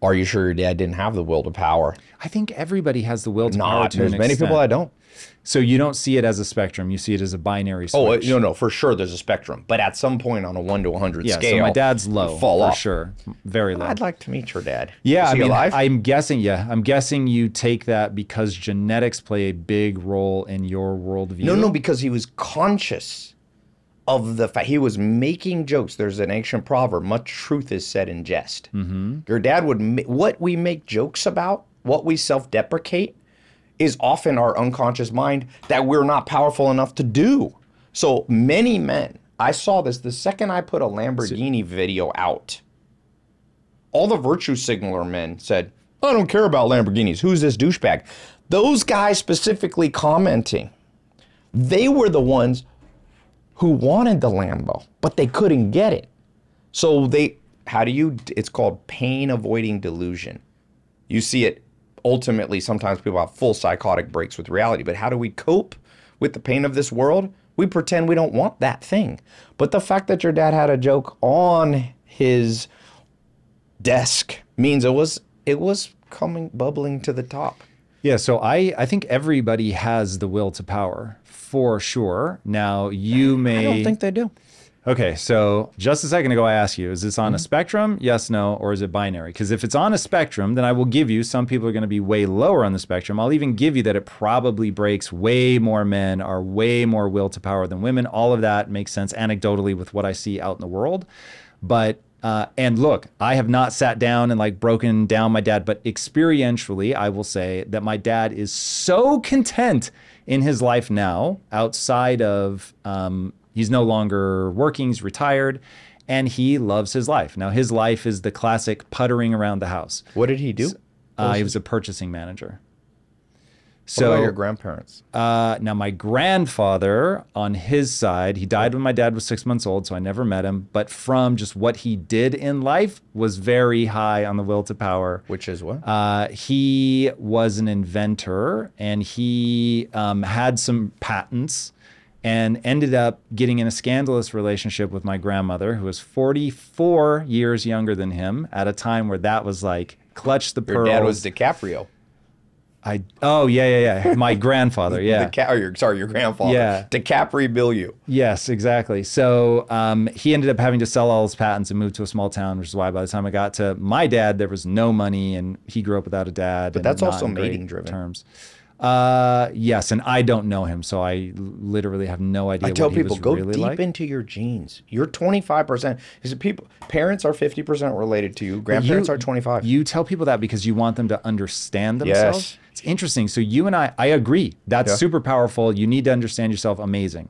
Are you sure your dad didn't have the will to power? I think everybody has the will to power to an extent. There's many people that don't. So you don't see it as a spectrum. You see it as a binary switch. Oh, no, for sure there's a spectrum. But at some point on a 1 to 100 scale. Yeah, so my dad's low, for sure. Very low. I'd like to meet your dad. Yeah, I mean, alive? I'm guessing you take that because genetics play a big role in your worldview. No, because he was conscious of the fact he was making jokes. There's an ancient proverb, much truth is said in jest. Mm-hmm. Your dad would, what we make jokes about, what we self-deprecate is often our unconscious mind that we're not powerful enough to do. So many men, I saw this the second I put a Lamborghini video out, all the virtue signaler men said, I don't care about Lamborghinis, who's this douchebag? Those guys specifically commenting, they were the ones who wanted the Lambo, but they couldn't get it. So it's called pain avoiding delusion. You see it ultimately, sometimes people have full psychotic breaks with reality, but how do we cope with the pain of this world? We pretend we don't want that thing. But the fact that your dad had a joke on his desk means it was coming, bubbling to the top. Yeah, so I think everybody has the will to power. For sure. Now you may. I don't think they do. Okay, so just a second ago I asked you, is this on a spectrum? Yes, no, or is it binary? Because if it's on a spectrum, then I will give you, some people are going to be way lower on the spectrum. I'll even give you that it probably breaks way more men are way more will to power than women. All of that makes sense anecdotally with what I see out in the world. But and look, I have not sat down and like broken down my dad, but experientially, I will say that my dad is so content in his life now, outside of, he's no longer working, he's retired, and he loves his life. Now, his life is the classic puttering around the house. What did he do? He was a purchasing manager. So, what about your grandparents? Now, my grandfather, on his side, he died when my dad was 6 months old, so I never met him. But from just what he did in life, was very high on the will to power. Which is what? He was an inventor, and he had some patents and ended up getting in a scandalous relationship with my grandmother, who was 44 years younger than him, at a time where that was like, clutch the pearls. Your dad was DiCaprio. Oh yeah. My grandfather, yeah. Your grandfather. Yeah. DiCaprio Bilyeu. Yes, exactly. So he ended up having to sell all his patents and move to a small town, which is why by the time I got to my dad, there was no money, and he grew up without a dad. But that's also mating driven terms. Yes, and I don't know him, so I literally have no idea. I tell what people, go really deep into your genes. You're 25%. Is it people? Parents are 50% related to you. Grandparents are 25. You tell people that because you want them to understand themselves. Yes. It's interesting. So you and I agree. That's super powerful. You need to understand yourself. Amazing.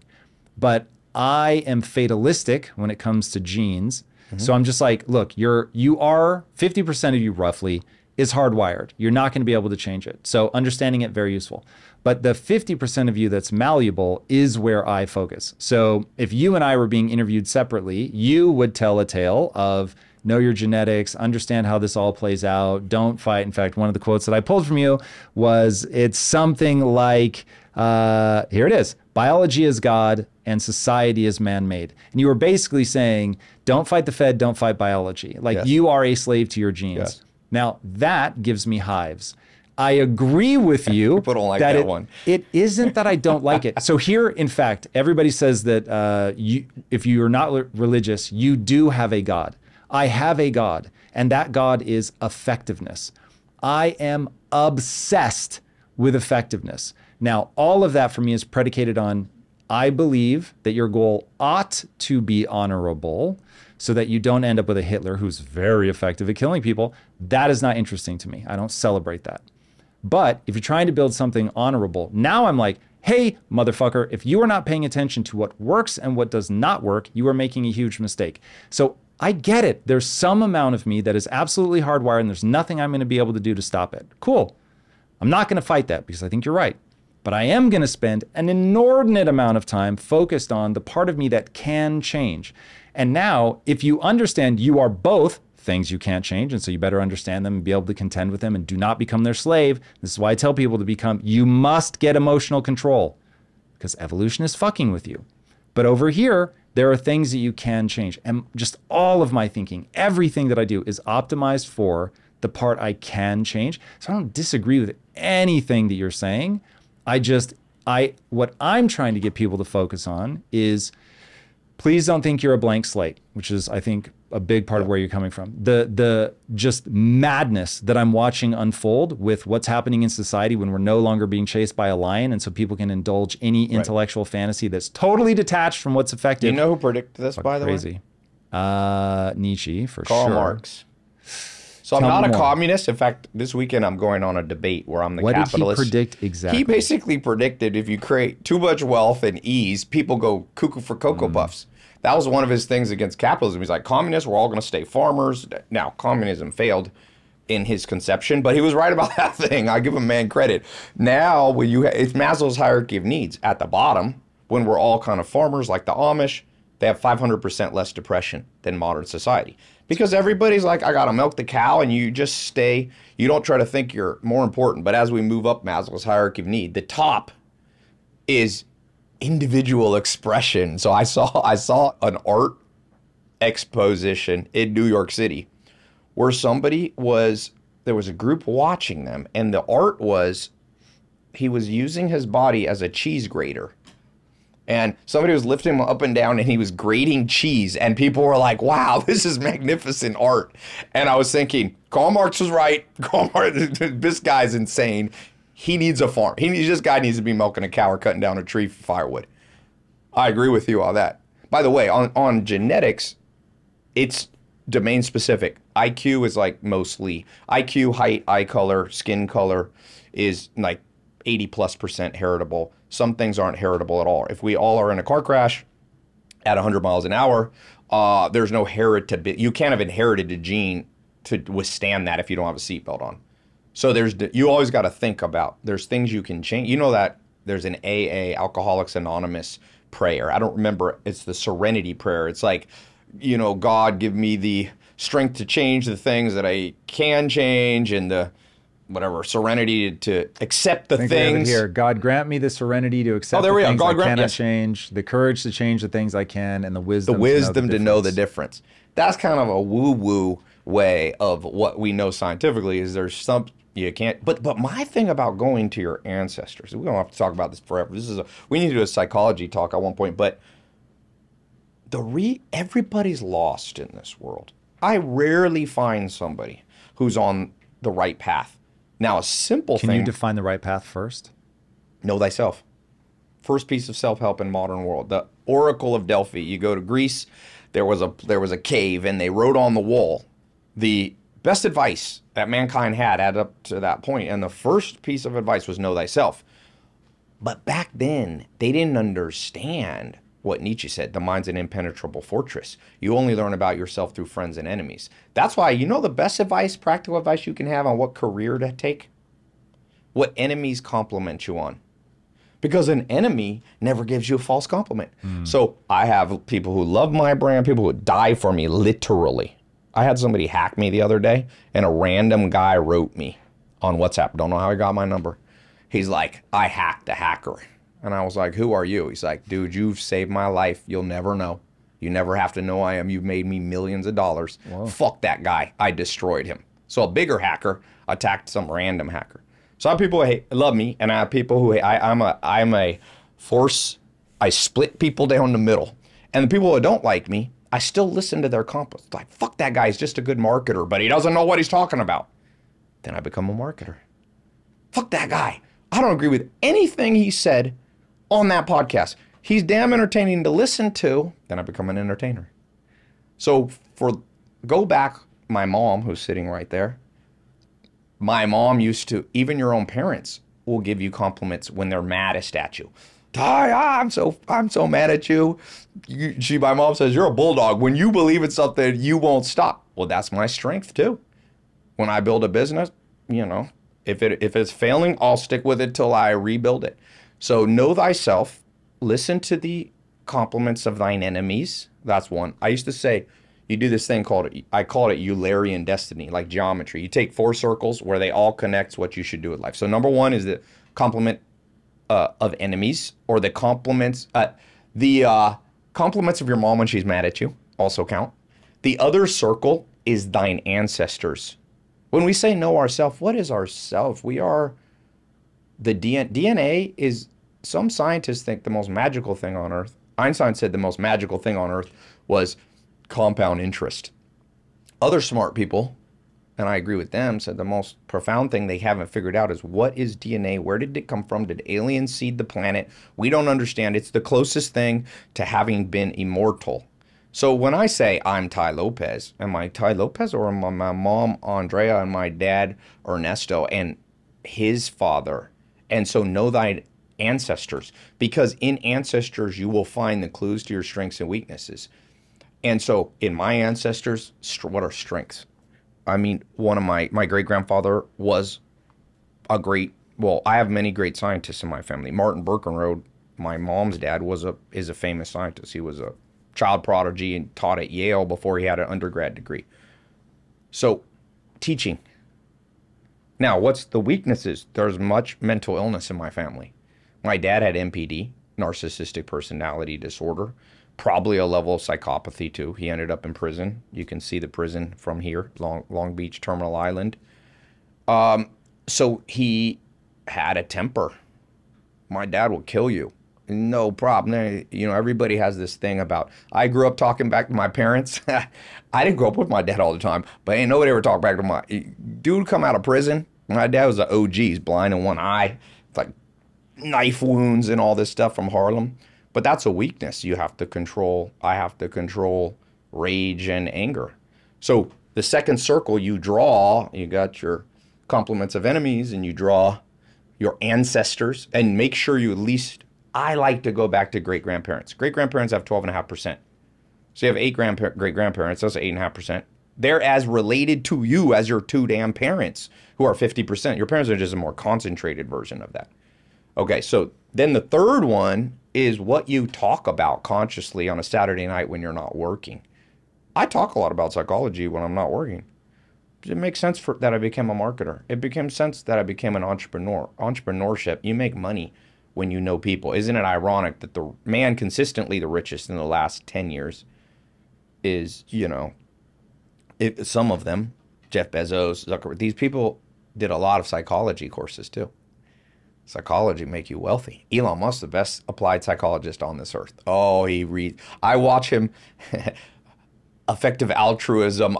But I am fatalistic when it comes to genes. Mm-hmm. So I'm just like, look, you are 50% of you roughly is hardwired. You're not going to be able to change it. So understanding it, very useful. But the 50% of you that's malleable is where I focus. So if you and I were being interviewed separately, you would tell a tale of know your genetics, understand how this all plays out, don't fight. In fact, one of the quotes that I pulled from you was, it's something like, here it is, biology is God and society is man-made. And you were basically saying, don't fight the Fed, don't fight biology. Like you are a slave to your genes. Yes. Now, that gives me hives. I agree with you. People don't like that one. It isn't that I don't like it. So here, in fact, everybody says that if you are not religious, you do have a God. I have a God, and that God is effectiveness. I am obsessed with effectiveness. Now, all of that for me is predicated on, I believe that your goal ought to be honorable, so that you don't end up with a Hitler who's very effective at killing people. That is not interesting to me. I don't celebrate that. But if you're trying to build something honorable, now I'm like, hey, motherfucker, if you are not paying attention to what works and what does not work, you are making a huge mistake. So I get it. There's some amount of me that is absolutely hardwired, and there's nothing I'm going to be able to do to stop it. Cool. I'm not going to fight that because I think you're right. But I am going to spend an inordinate amount of time focused on the part of me that can change. And now, if you understand you are both things you can't change, and so you better understand them and be able to contend with them and do not become their slave. This is why I tell people you must get emotional control, because evolution is fucking with you. But over here, there are things that you can change. And just all of my thinking, everything that I do is optimized for the part I can change. So I don't disagree with anything that you're saying. What I'm trying to get people to focus on is, please don't think you're a blank slate, which is, I think, a big part of where you're coming from. The just madness that I'm watching unfold with what's happening in society when we're no longer being chased by a lion, and so people can indulge any intellectual fantasy that's totally detached from what's effective. You know who predicted this, by the way? Nietzsche, for sure. Karl Marx. So I'm not a communist. In fact, this weekend I'm going on a debate where I'm the capitalist. What did he predict exactly? He basically predicted if you create too much wealth and ease, people go cuckoo for Cocoa Puffs. That was one of his things against capitalism. He's like, communists, we're all going to stay farmers. Now, communism failed in his conception, but he was right about that thing. I give him man credit. Now, when it's Maslow's hierarchy of needs. At the bottom, when we're all kind of farmers like the Amish, they have 500% less depression than modern society. Because everybody's like, I got to milk the cow, and you just stay. You don't try to think you're more important. But as we move up Maslow's hierarchy of need, the top is individual expression. So I saw an art exposition in New York City where there was a group watching them, and the art was, he was using his body as a cheese grater. And somebody was lifting him up and down, and he was grating cheese. And people were like, wow, this is magnificent art. And I was thinking, Karl Marx was right. This guy's insane. He needs a farm. This guy needs to be milking a cow or cutting down a tree for firewood. I agree with you on that. By the way, on genetics, it's domain specific. IQ is like mostly. IQ, height, eye color, skin color is like 80+% heritable. Some things aren't heritable at all. If we all are in a car crash at 100 miles an hour, there's no heritability. You can't have inherited a gene to withstand that if you don't have a seatbelt on. So you always got to think about, there's things you can change. You know that there's an AA, Alcoholics Anonymous prayer. I don't remember. It's the Serenity Prayer. It's like, you know, God, give me the strength to change the things that I can change and the whatever serenity to accept the things here. God grant me the serenity to accept the things I cannot change, the courage to change the things I can, and the wisdom to know the difference. That's kind of a woo-woo way of what we know scientifically is there's some you can't. But my thing about going to your ancestors, we don't have to talk about this forever. This is we need to do a psychology talk at one point. But everybody's lost in this world. I rarely find somebody who's on the right path. Now, a simple thing. Can you define the right path first? Know thyself. First piece of self-help in modern world. The Oracle of Delphi. You go to Greece, there was a cave, and they wrote on the wall the best advice that mankind had up to that point. And the first piece of advice was know thyself. But back then, they didn't understand what Nietzsche said, the mind's an impenetrable fortress. You only learn about yourself through friends and enemies. That's why, you know, the best advice, practical advice you can have on what career to take? What enemies compliment you on. Because an enemy never gives you a false compliment. Mm. So I have people who love my brand, people who die for me, literally. I had somebody hack me the other day, and a random guy wrote me on WhatsApp. Don't know how he got my number. He's like, I hacked a hacker. And I was like, who are you? He's like, dude, you've saved my life. You'll never know. You never have to know I am. You've made me millions of dollars. Whoa. Fuck that guy. I destroyed him. So a bigger hacker attacked some random hacker. So I have people who love me, and I have people who I'm a force. I split people down the middle. And the people who don't like me, I still listen to their compliments. Like, fuck that guy. He's just a good marketer, but he doesn't know what he's talking about. Then I become a marketer. Fuck that guy. I don't agree with anything he said on that podcast. He's damn entertaining to listen to. Then I become an entertainer. So go back, my mom, who's sitting right there. My mom used to, even your own parents will give you compliments when they're maddest at you. Ty, I'm so mad at you. My mom says, you're a bulldog. When you believe in something, you won't stop. Well, that's my strength too. When I build a business, you know, if it's failing, I'll stick with it till I rebuild it. So know thyself, listen to the compliments of thine enemies. That's one. I used to say, you do this thing I called it Eulerian destiny, like geometry. You take four circles where they all connect what you should do with life. So number one is the compliment of enemies, or the compliments of your mom when she's mad at you also count. The other circle is thine ancestors. When we say know ourself, what is ourself? We are the DNA is. Some scientists think the most magical thing on earth, Einstein said the most magical thing on earth was compound interest. Other smart people, and I agree with them, said the most profound thing they haven't figured out is what is DNA? Where did it come from? Did aliens seed the planet? We don't understand. It's the closest thing to having been immortal. So when I say I'm Tai Lopez, am I Tai Lopez or am I my mom Andrea and my dad Ernesto and his father? And so know thy ancestors, because in ancestors you will find the clues to your strengths and weaknesses. And so in my ancestors, what are strengths? I mean, one of my great-grandfather was a great, well, I have many great scientists in my family. Martin Birkenrode, my mom's dad, is a famous scientist. He was a child prodigy and taught at Yale before he had an undergrad degree. So teaching. Now, what's the weaknesses? There's much mental illness in my family. My dad had NPD, narcissistic personality disorder, probably a level of psychopathy too. He ended up in prison. You can see the prison from here, Long Beach, Terminal Island. So he had a temper. My dad will kill you. No problem. You know, everybody has this thing about, I grew up talking back to my parents. I didn't grow up with my dad all the time, but ain't nobody ever talked back to my dude come out of prison. My dad was an OG. He's blind in one eye. It's like knife wounds and all this stuff from Harlem. But that's a weakness. You have to control. I have to control rage and anger. So the second circle you draw, you got your compliments of enemies and you draw your ancestors and make sure you at least, I like to go back to great-grandparents. Great-grandparents have 12.5%. So you have 8 great-grandparents, that's 8.5%. They're as related to you as your two damn parents, who are 50%. Your parents are just a more concentrated version of that. Okay, so then the third one is what you talk about consciously on a Saturday night when you're not working. I talk a lot about psychology when I'm not working. It makes sense that I became a marketer. It became sense that I became an entrepreneur. Entrepreneurship, you make money when you know people. Isn't it ironic that the man consistently the richest in the last 10 years is, you know, some of them, Jeff Bezos, Zuckerberg, these people did a lot of psychology courses too. Psychology make you wealthy. Elon Musk, the best applied psychologist on this earth. Oh, he reads. I watch him effective altruism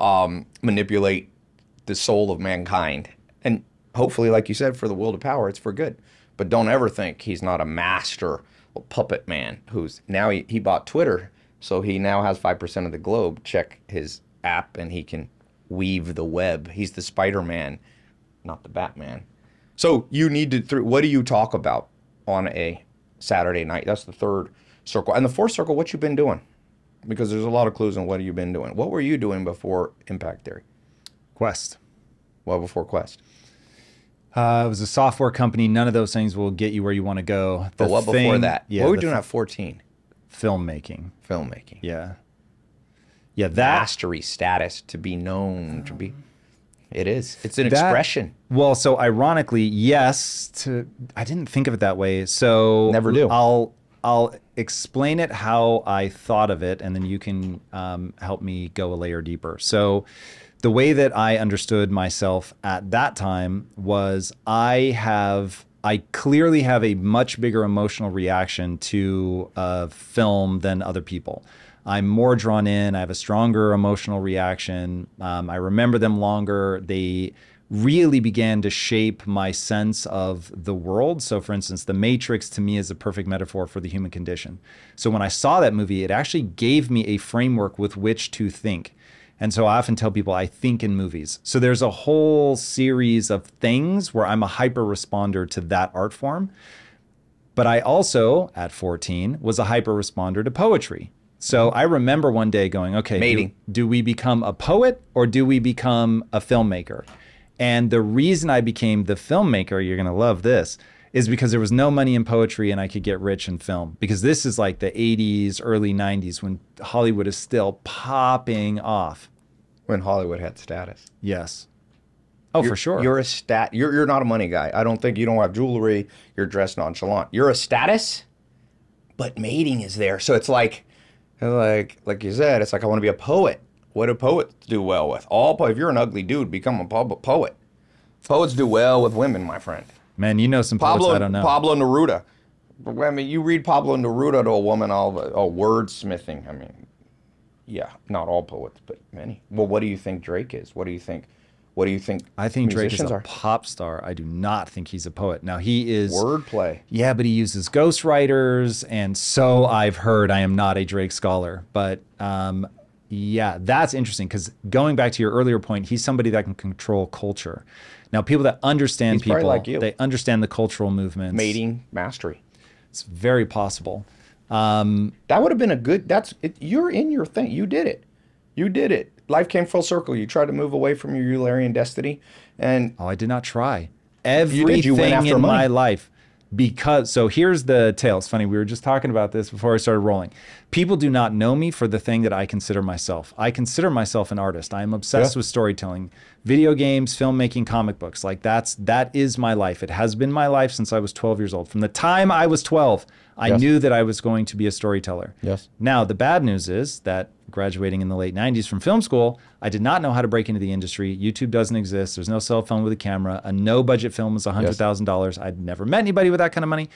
manipulate the soul of mankind. And hopefully, like you said, for the will to power, it's for good. But don't ever think he's not a master puppet man who's now he bought Twitter. So he now has 5% of the globe. Check his app and he can weave the web. He's the Spider-Man, not the Batman. So you need to, what do you talk about on a Saturday night? That's the third circle. And the fourth circle, what you've been doing? Because there's a lot of clues on what you've been doing. What were you doing before Impact Theory? Quest. Well, before Quest? It was a software company. None of those things will get you where you want to go. But what before that? Yeah, what were you doing at 14? Filmmaking. Filmmaking. Yeah. Yeah, that. Mastery status, to be known, to be. It is. It's an expression. Well, so ironically, yes. I didn't think of it that way. So never do. I'll explain it how I thought of it, and then you can help me go a layer deeper. So the way that I understood myself at that time was I clearly have a much bigger emotional reaction to film than other people. I'm more drawn in. I have a stronger emotional reaction. I remember them longer. They really began to shape my sense of the world. So for instance, The Matrix to me is a perfect metaphor for the human condition. So when I saw that movie, it actually gave me a framework with which to think. And so I often tell people I think in movies. So there's a whole series of things where I'm a hyper responder to that art form. But I also, at 14, was a hyper responder to poetry. So I remember one day going, okay, do we become a poet or do we become a filmmaker? And the reason I became the filmmaker, you're gonna love this, is because there was no money in poetry and I could get rich in film. Because this is like the 80s, early 90s when Hollywood is still popping off. When Hollywood had status. Yes. Oh, for sure. You're a you're not a money guy. I don't think you don't have jewelry. You're dressed nonchalant. You're a status, but mating is there. So it's like you said, it's like I want to be a poet. What do poets do well with? If you're an ugly dude, become a poet. Poets do well with women, my friend. Man, you know some poets I don't know. Pablo Neruda. I mean, you read Pablo Neruda to a woman, wordsmithing. I mean, yeah, not all poets, but many. Well, what do you think Drake is? What do you think? I think Drake is a pop star. I do not think he's a poet. Now he is wordplay. Yeah, but he uses ghostwriters, and so I've heard. I am not a Drake scholar, but yeah, that's interesting because going back to your earlier point, he's somebody that can control culture. Now people that understand he's people, like you. They understand the cultural movements. Mating mastery. It's very possible. That would have been a good. You're in your thing. You did it. You did it. Life came full circle. You tried to move away from your Eulerian destiny, and I did not try. Everything in my life, because so here's the tale. It's funny. We were just talking about this before I started rolling. People do not know me for the thing that I consider myself. I consider myself an artist. I am obsessed with storytelling, video games, filmmaking, comic books. Like that is my life. It has been my life since I was 12 years old. From the time I was 12, I knew that I was going to be a storyteller. Yes. Now the bad news is that graduating in the late 90s from film school, I did not know how to break into the industry. YouTube doesn't exist. There's no cell phone with a camera. A no-budget film was $100,000. Yes. I'd never met anybody with that kind of money.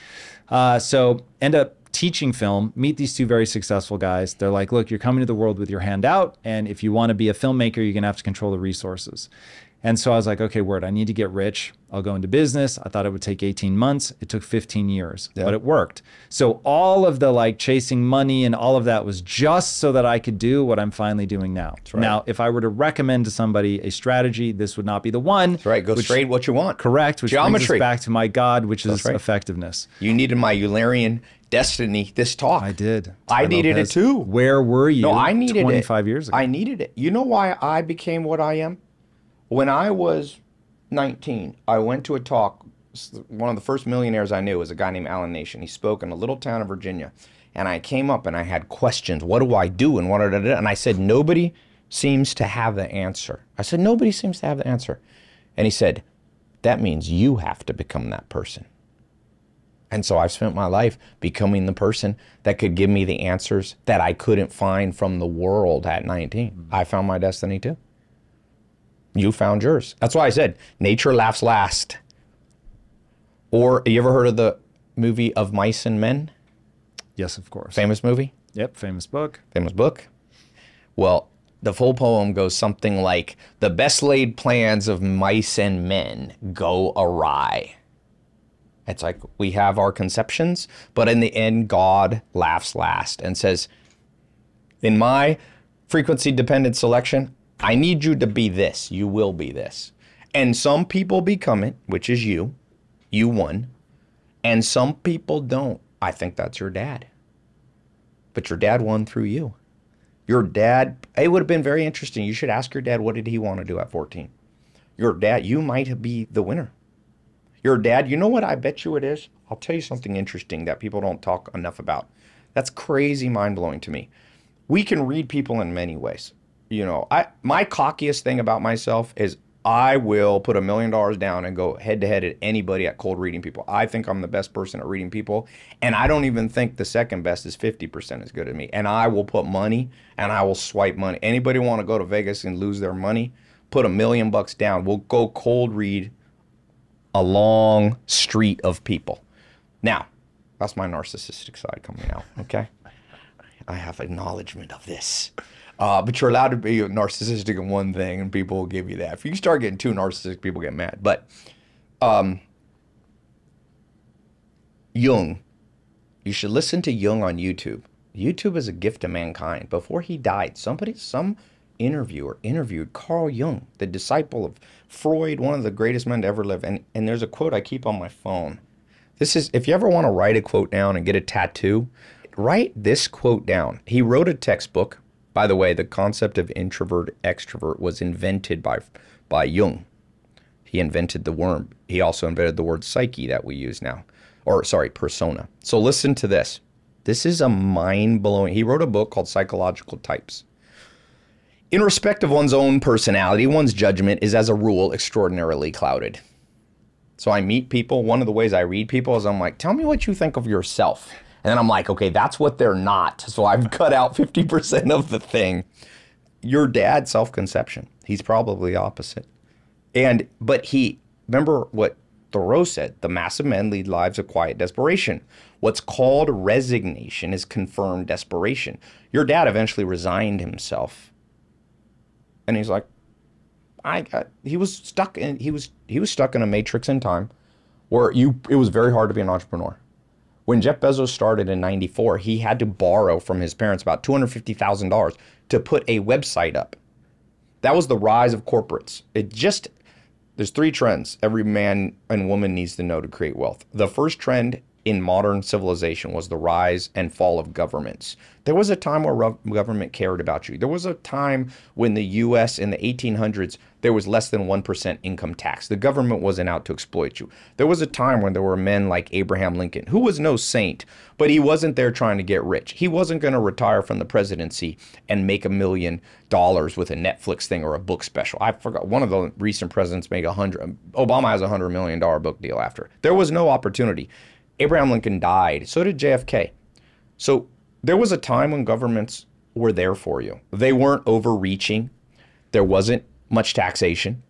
So end up teaching film, meet these two very successful guys. They're like, look, you're coming to the world with your hand out. And if you want to be a filmmaker, you're going to have to control the resources. And so I was like, okay, word, I need to get rich. I'll go into business. I thought it would take 18 months. It took 15 years, but it worked. So all of the like chasing money and all of that was just so that I could do what I'm finally doing now. Right. Now, if I were to recommend to somebody a strategy, this would not be the one. That's right, go straight what you want. Correct, which brings us back to my God, which is effectiveness. You needed my Eulerian destiny, this talk. I did. I needed it too. Where were you? No, I needed 25 years ago? I needed it. You know why I became what I am? When I was 19, I went to a talk. One of the first millionaires I knew was a guy named Alan Nation. He spoke in a little town in Virginia. And I came up and I had questions. What do I do? And what did I do? And I said, nobody seems to have the answer. I said, nobody seems to have the answer. And he said, that means you have to become that person. And so I've spent my life becoming the person that could give me the answers that I couldn't find from the world at 19. Mm-hmm. I found my destiny too. You found yours. That's why I said, nature laughs last. Or you ever heard of the movie Of Mice and Men? Yes, of course. Famous movie? Yep, famous book. Famous book. Well, the full poem goes something like, the best laid plans of mice and men go awry. It's like we have our conceptions, but in the end, God laughs last and says, in my frequency-dependent selection, I need you to be this. You will be this. And some people become it, which is you. You won. And some people don't. I think that's your dad. But your dad won through you. Your dad, it would have been very interesting. You should ask your dad, what did he want to do at 14? Your dad, you might be the winner. Your dad, you know what I bet you it is? I'll tell you something interesting that people don't talk enough about. That's crazy mind-blowing to me. We can read people in many ways. You know, my cockiest thing about myself is I will put $1 million down and go head-to-head at anybody at cold reading people. I think I'm the best person at reading people, and I don't even think the second best is 50% as good as me. And I will put money, and I will swipe money. Anybody want to go to Vegas and lose their money? Put $1 million down. We'll go cold read a long street of people. Now, that's my narcissistic side coming out, okay? I have acknowledgement of this. But you're allowed to be narcissistic in one thing, and people will give you that. If you start getting too narcissistic, people get mad. But Jung, you should listen to Jung on YouTube. YouTube is a gift to mankind. Before he died, some interviewer interviewed Carl Jung, the disciple of Freud, one of the greatest men to ever live. And there's a quote I keep on my phone. This is, if you ever want to write a quote down and get a tattoo, write this quote down. He wrote a textbook. By the way, the concept of introvert-extrovert was invented by Jung. He invented the worm. He also invented the word psyche that we use now. Or, sorry, persona. So listen to this. This is a mind-blowing... He wrote a book called Psychological Types. In respect of one's own personality, one's judgment is, as a rule, extraordinarily clouded. So I meet people. One of the ways I read people is I'm like, tell me what you think of yourself. And then I'm like, okay, that's what they're not. So I've cut out 50% of the thing. Your dad's self-conception. He's probably opposite. But he, remember what Thoreau said, the mass of men lead lives of quiet desperation. What's called resignation is confirmed desperation. Your dad eventually resigned himself. And he's like, he was stuck in a matrix in time where it was very hard to be an entrepreneur. When Jeff Bezos started in 1994, he had to borrow from his parents about $250,000 to put a website up. That was the rise of corporates. There's three trends every man and woman needs to know to create wealth. The first trend in modern civilization was the rise and fall of governments. There was a time where government cared about you. There was a time when the U.S. in the 1800s, there was less than 1% income tax. The government wasn't out to exploit you. There was a time when there were men like Abraham Lincoln, who was no saint, but he wasn't there trying to get rich. He wasn't going to retire from the presidency and make $1 million with a Netflix thing or a book special. I forgot. One of the recent presidents made Obama has a $100 million book deal after. There was no opportunity. Abraham Lincoln died. So did JFK. So there was a time when governments were there for you. They weren't overreaching. There wasn't much taxation.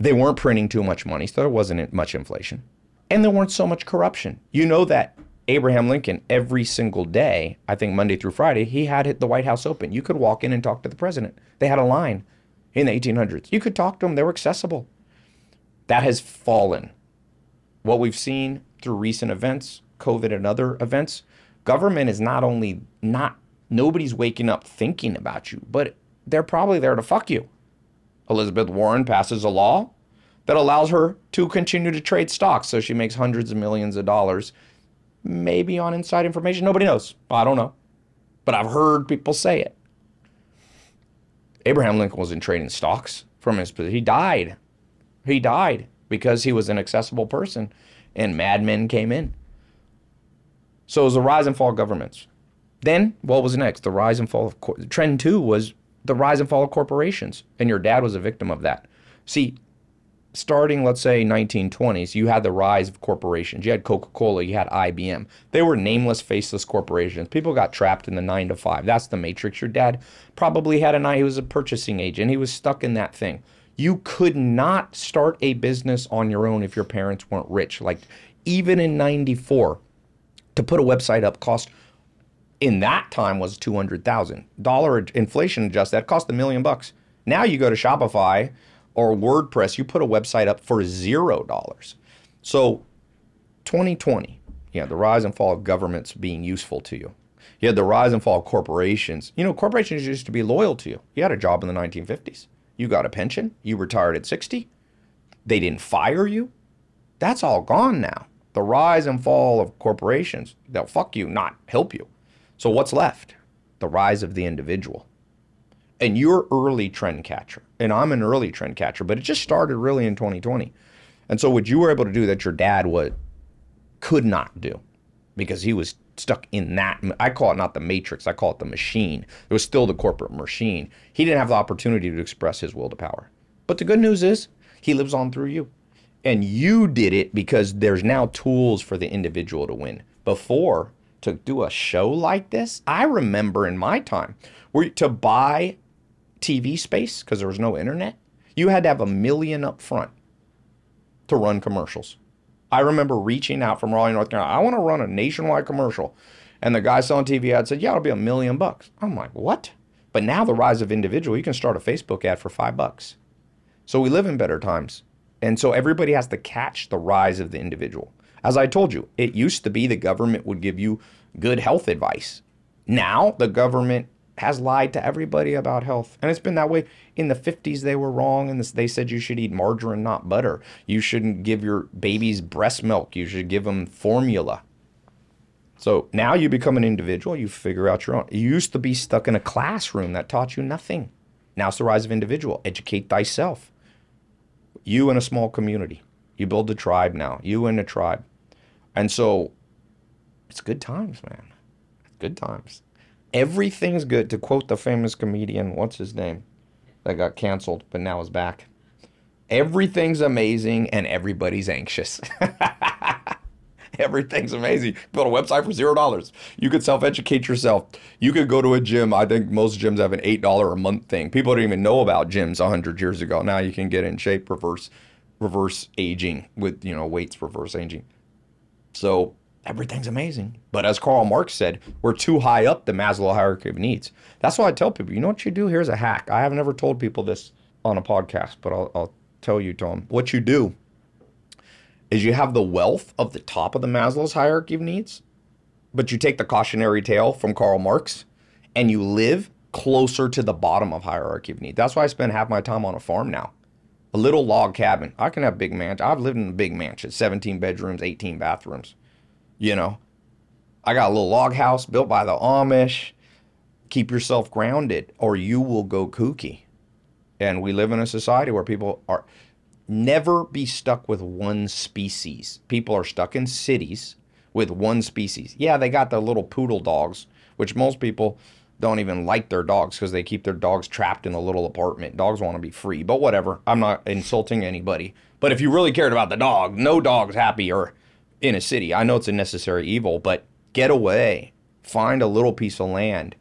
They weren't printing too much money, so there wasn't much inflation. And there weren't so much corruption. You know that Abraham Lincoln, every single day, I think Monday through Friday, he had the White House open. You could walk in and talk to the president. They had a line in the 1800s. You could talk to them. They were accessible. That has fallen. What we've seen through recent events, COVID and other events, government is not only nobody's waking up thinking about you, but they're probably there to fuck you. Elizabeth Warren passes a law that allows her to continue to trade stocks, so she makes hundreds of millions of dollars maybe on inside information. Nobody knows. I don't know. But I've heard people say it. Abraham Lincoln wasn't trading stocks from his position. He died. He died because he was an accessible person and madmen came in. So it was the rise and fall of governments. Then what was next? The rise and fall of trend two was the rise and fall of corporations. And your dad was a victim of that. See, starting, let's say, 1920s, you had the rise of corporations. You had Coca-Cola, you had IBM. They were nameless, faceless corporations. People got trapped in the 9-to-5. That's the matrix. Your dad probably had an eye. He was a purchasing agent. He was stuck in that thing. You could not start a business on your own if your parents weren't rich. Like, even in 94, to put a website up cost, in that time, was $200,000. Dollar inflation adjust, that cost $1 million. Now you go to Shopify or WordPress, you put a website up for $0. So 2020, you had the rise and fall of governments being useful to you. You had the rise and fall of corporations. You know, corporations used to be loyal to you. You had a job in the 1950s. You got a pension. You retired at 60. They didn't fire you. That's all gone now. The rise and fall of corporations, they'll fuck you, not help you. So what's left? The rise of the individual. And you're early trend catcher, and I'm an early trend catcher, but it just started really in 2020. And so what you were able to do that your dad could not do because he was stuck in that, I call it not the matrix, I call it the machine. It was still the corporate machine. He didn't have the opportunity to express his will to power. But the good news is he lives on through you. And you did it because there's now tools for the individual to win. Before, to do a show like this, I remember in my time, where to buy TV space, because there was no internet, you had to have $1 million up front to run commercials. I remember reaching out from Raleigh, North Carolina, I want to run a nationwide commercial. And the guy selling TV ad said, yeah, it'll be $1 million. I'm like, what? But now the rise of individual, you can start a Facebook ad for $5. So we live in better times. And so everybody has to catch the rise of the individual. As I told you, it used to be the government would give you good health advice. Now the government has lied to everybody about health. And it's been that way. In the 50s, they were wrong. And they said you should eat margarine, not butter. You shouldn't give your babies breast milk. You should give them formula. So now you become an individual. You figure out your own. You used to be stuck in a classroom that taught you nothing. Now it's the rise of individual. Educate thyself. You in a small community. You build a tribe now. You in a tribe. And so it's good times, man. Good times. Everything's good. To quote the famous comedian, what's his name, that got canceled but now is back. Everything's amazing and everybody's anxious. Everything's amazing. Build a website for $0. You could self-educate yourself. You could go to a gym. I think most gyms have an $8 a month thing. People didn't even know about gyms 100 years ago. Now you can get in shape, reverse aging with, you know, weights, reverse aging. So everything's amazing. But as Karl Marx said, we're too high up the Maslow hierarchy of needs. That's why I tell people, you know what you do? Here's a hack. I have never told people this on a podcast, but I'll tell you, Tom. What you do is you have the wealth of the top of the Maslow's hierarchy of needs, but you take the cautionary tale from Karl Marx and you live closer to the bottom of hierarchy of need. That's why I spend half my time on a farm now. A little log cabin. I can have big mansion. I've lived in a big mansion, 17 bedrooms, 18 bathrooms. You know, I got a little log house built by the Amish. Keep yourself grounded or you will go kooky. And we live in a society where people are... Never be stuck with one species. People are stuck in cities with one species. Yeah, they got their little poodle dogs, which most people don't even like their dogs because they keep their dogs trapped in a little apartment. Dogs want to be free, but whatever. I'm not insulting anybody. But if you really cared about the dog, no dog's happier in a city. I know it's a necessary evil, but get away. Find a little piece of land.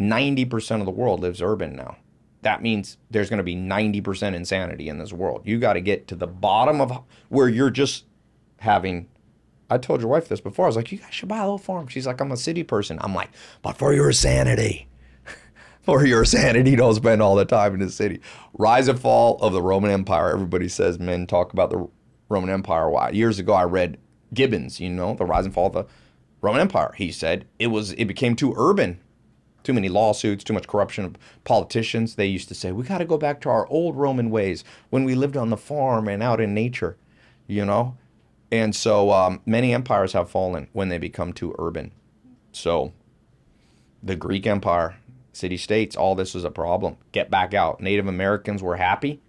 90% of the world lives urban now. That means there's going to be 90% insanity in this world. You got to get to the bottom of where you're just having. I told your wife this before. I was like, you guys should buy a little farm. She's like, I'm a city person. I'm like, but for your sanity, don't spend all the time in the city. Rise and fall of the Roman Empire. Everybody says men talk about the Roman Empire. Why? Years ago, I read Gibbons, you know, the rise and fall of the Roman Empire. He said it became too urban. Too many lawsuits, too much corruption of politicians. They used to say, we got to go back to our old Roman ways when we lived on the farm and out in nature, you know. And so many empires have fallen when they become too urban. So the Greek Empire, city-states, all this was a problem. Get back out. Native Americans were happy,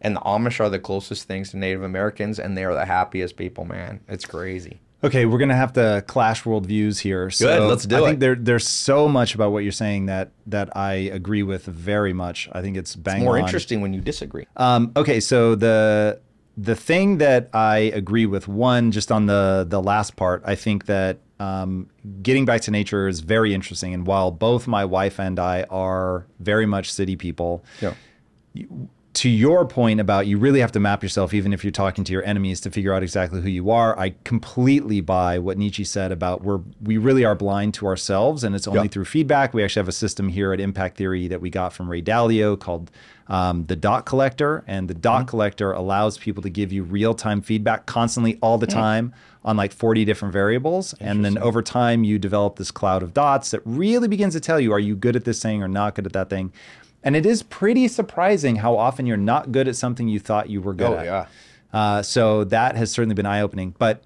and the Amish are the closest things to Native Americans, and they are the happiest people, man. It's crazy. Okay, we're going to have to clash worldviews here. So good, let's do it. I think there's so much about what you're saying that I agree with very much. I think it's bang on. It's more interesting when you disagree. Okay, so the thing that I agree with, one, just on the last part, I think that getting back to nature is very interesting. And while both my wife and I are very much city people, yeah. To your point about you really have to map yourself, even if you're talking to your enemies, to figure out exactly who you are. I completely buy what Nietzsche said about we really are blind to ourselves, and it's only yep. through feedback. We actually have a system here at Impact Theory that we got from Ray Dalio called the dot collector. And the dot mm-hmm. collector allows people to give you real-time feedback constantly all the mm-hmm. time on like 40 different variables. And then over time, you develop this cloud of dots that really begins to tell you, are you good at this thing or not good at that thing? And it is pretty surprising how often you're not good at something you thought you were good at. Yeah. So that has certainly been eye-opening. But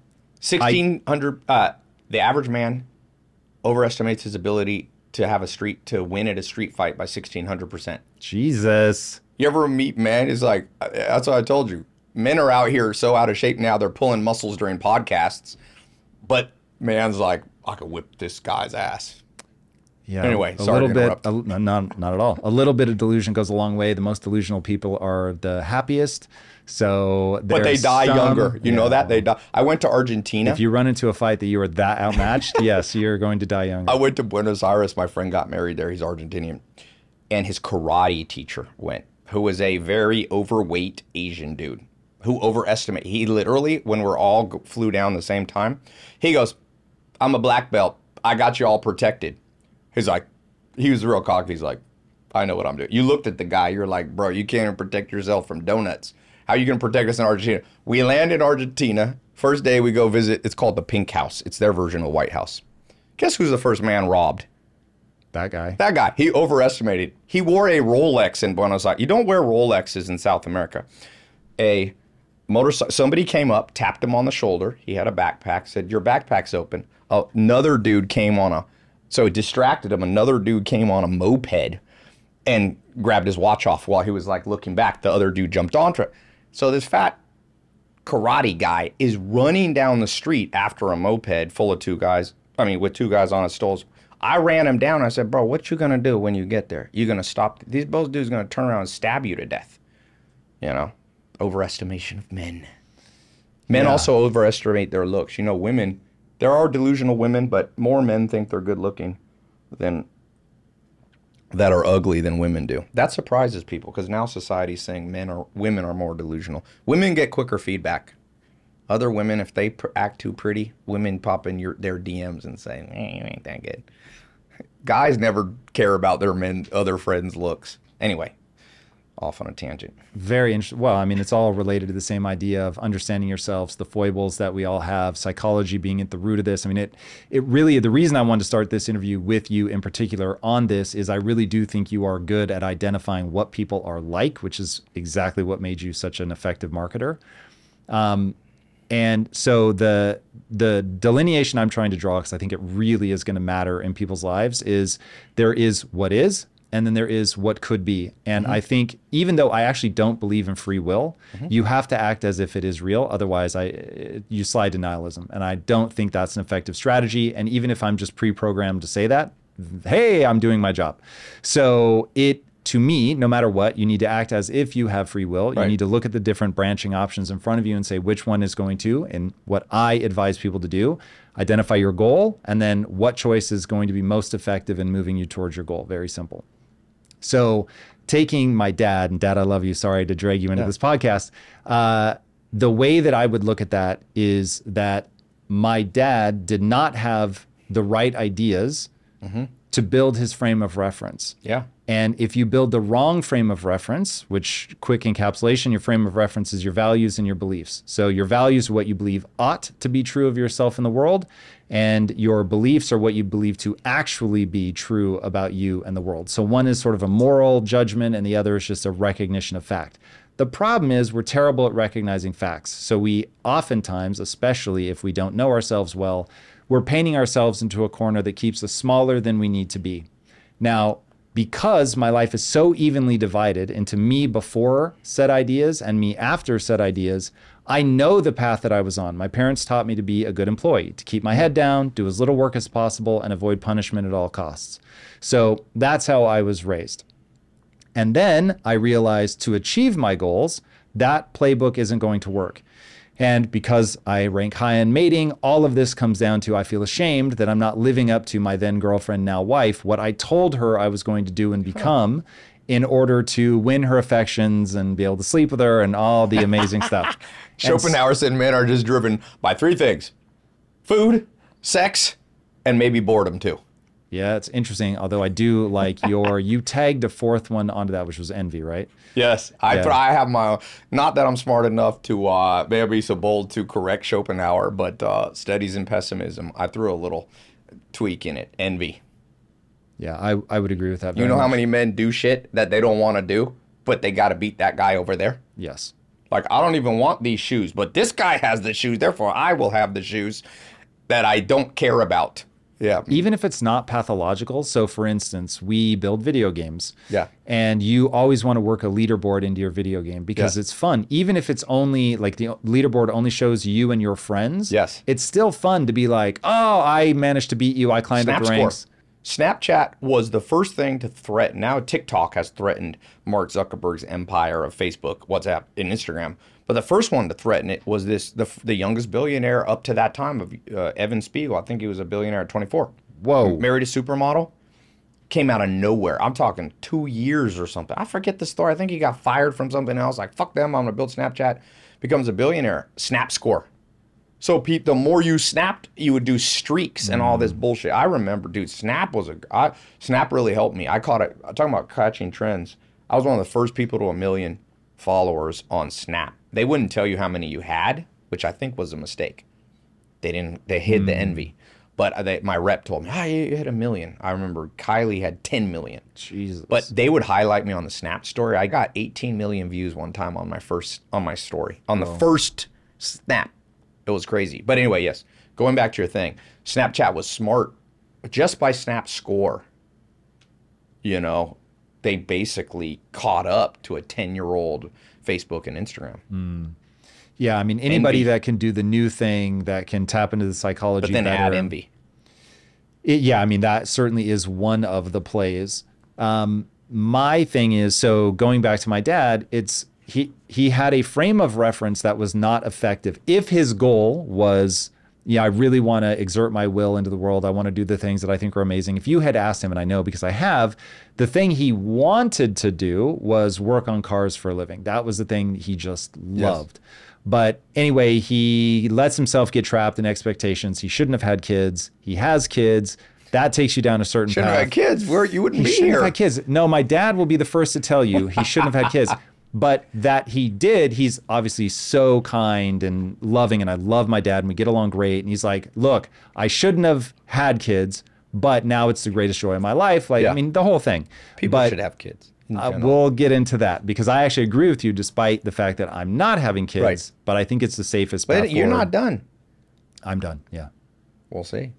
1600, the average man overestimates his ability to have to win at a street fight by 1,600%. Jesus. You ever meet men? It's like, that's what I told you. Men are out here so out of shape now, they're pulling muscles during podcasts. But man's like, I could whip this guy's ass. Yeah, anyway, sorry to interrupt. Not at all. A little bit of delusion goes a long way. The most delusional people are the happiest. So, but they die younger. You know that? They die. I went to Argentina. If you run into a fight that you are that outmatched, yes, you're going to die younger. I went to Buenos Aires. My friend got married there. He's Argentinian. And his karate teacher went, who was a very overweight Asian dude who overestimated. He literally, when we're all flew down the same time, he goes, I'm a black belt. I got you all protected. He's like, he was real cocky. He's like, I know what I'm doing. You looked at the guy. You're like, bro, you can't even protect yourself from donuts. How are you going to protect us in Argentina? We land in Argentina. First day we go visit, it's called the Pink House. It's their version of the White House. Guess who's the first man robbed? That guy. He overestimated. He wore a Rolex in Buenos Aires. You don't wear Rolexes in South America. A motorcycle. Somebody came up, tapped him on the shoulder. He had a backpack, said, your backpack's open. Another dude came on So it distracted him. Another dude came on a moped and grabbed his watch off while he was like looking back. The other dude jumped onto it. So this fat karate guy is running down the street after a moped with two guys on his stalls. I ran him down. I said, bro, what you going to do when you get there? You going to stop? These both dudes going to turn around and stab you to death. Overestimation of men. Men also overestimate their looks. Women... There are delusional women, but more men think they're good looking than that are ugly than women do. That surprises people because now society's saying women are more delusional. Women get quicker feedback. Other women, if they act too pretty, women pop in their DMs and say, you ain't that good. Guys never care about their other friends' looks. Anyway. Off on a tangent. Very interesting. Well, it's all related to the same idea of understanding yourselves, the foibles that we all have, psychology being at the root of this. It really, the reason I wanted to start this interview with you in particular on this is I really do think you are good at identifying what people are like, which is exactly what made you such an effective marketer. And so the delineation I'm trying to draw, because I think it really is going to matter in people's lives, is there is what is, and then there is what could be. And mm-hmm. I think, even though I actually don't believe in free will, mm-hmm. you have to act as if it is real. Otherwise, you slide to nihilism. And I don't think that's an effective strategy. And even if I'm just pre-programmed to say that, hey, I'm doing my job. So to me, no matter what, you need to act as if you have free will. Right. You need to look at the different branching options in front of you and say which one is going to, and what I advise people to do, identify your goal, and then what choice is going to be most effective in moving you towards your goal. Very simple. So taking my dad, and Dad, I love you. Sorry to drag you into this podcast. The way that I would look at that is that my dad did not have the right ideas mm-hmm. to build his frame of reference. Yeah. And if you build the wrong frame of reference, which quick encapsulation, your frame of reference is your values and your beliefs. So your values are what you believe ought to be true of yourself in the world. And your beliefs are what you believe to actually be true about you and the world. So one is sort of a moral judgment and the other is just a recognition of fact. The problem is we're terrible at recognizing facts. So we oftentimes, especially if we don't know ourselves well, we're painting ourselves into a corner that keeps us smaller than we need to be. Now, because my life is so evenly divided into me before said ideas and me after said ideas, I know the path that I was on. My parents taught me to be a good employee, to keep my head down, do as little work as possible, and avoid punishment at all costs. So that's how I was raised. And then I realized to achieve my goals, that playbook isn't going to work. And because I rank high in mating, all of this comes down to I feel ashamed that I'm not living up to my then girlfriend, now wife, what I told her I was going to do and become in order to win her affections and be able to sleep with her and all the amazing stuff. Schopenhauer said men are just driven by three things: food, sex, and maybe boredom too. Yeah, it's interesting. Although I do like you tagged a fourth one onto that, which was envy, right? Yes, I have my own. Not that I'm smart enough to maybe so bold to correct Schopenhauer, but studies in pessimism, I threw a little tweak in it, envy. Yeah, I would agree with that. You know how many men do shit that they don't want to do, but they got to beat that guy over there? Yes. Like, I don't even want these shoes, but this guy has the shoes, therefore I will have the shoes that I don't care about. Yeah. Even if it's not pathological. So for instance, we build video games. Yeah. And you always want to work a leaderboard into your video game because it's fun. Even if it's only like the leaderboard only shows you and your friends. Yes. It's still fun to be like, oh, I managed to beat you. I climbed up the ranks. Snapchat was the first thing to threaten. Now TikTok has threatened Mark Zuckerberg's empire of Facebook, WhatsApp, and Instagram. But the first one to threaten it was this the youngest billionaire up to that time of Evan Spiegel. I think he was a billionaire at 24. Whoa. Married a supermodel. Came out of nowhere. I'm talking 2 years or something. I forget the story. I think he got fired from something else. Like, fuck them. I'm going to build Snapchat. Becomes a billionaire. Snap score. So, Pete, the more you snapped, you would do streaks and all this bullshit. I remember, dude, Snap really helped me. I caught it. I'm talking about catching trends. I was one of the first people to 1 million followers on Snap. They wouldn't tell you how many you had, which I think was a mistake. They didn't. They hid the envy. But my rep told me, you hit 1 million. I remember Kylie had 10 million. Jesus. But they would highlight me on the Snap story. I got 18 million views one time on my story, the first Snap. It was crazy. But anyway, yes, going back to your thing, Snapchat was smart. Just by Snap score, they basically caught up to a 10-year-old Facebook and Instagram. Yeah, I mean, anybody envy. That can do the new thing, that can tap into the psychology better. But then add envy. I mean, that certainly is one of the plays. My thing is, so going back to my dad, it's he had a frame of reference that was not effective. If his goal was, I really want to exert my will into the world. I want to do the things that I think are amazing. If you had asked him, and I know because I have, the thing he wanted to do was work on cars for a living. That was the thing he just loved. Yes. But anyway, he lets himself get trapped in expectations. He shouldn't have had kids. He has kids. That takes you down a certain path. Shouldn't have had kids. You wouldn't be here. He shouldn't have had kids. No, my dad will be the first to tell you he shouldn't have had kids. But that he did, he's obviously so kind and loving, and I love my dad, and we get along great. And he's like, look, I shouldn't have had kids, but now it's the greatest joy of my life. Like, yeah. I mean, the whole thing. People should have kids. We'll get into that, because I actually agree with you, despite the fact that I'm not having kids, right. But I think it's the safest path forward. You're not done. I'm done, yeah. We'll see.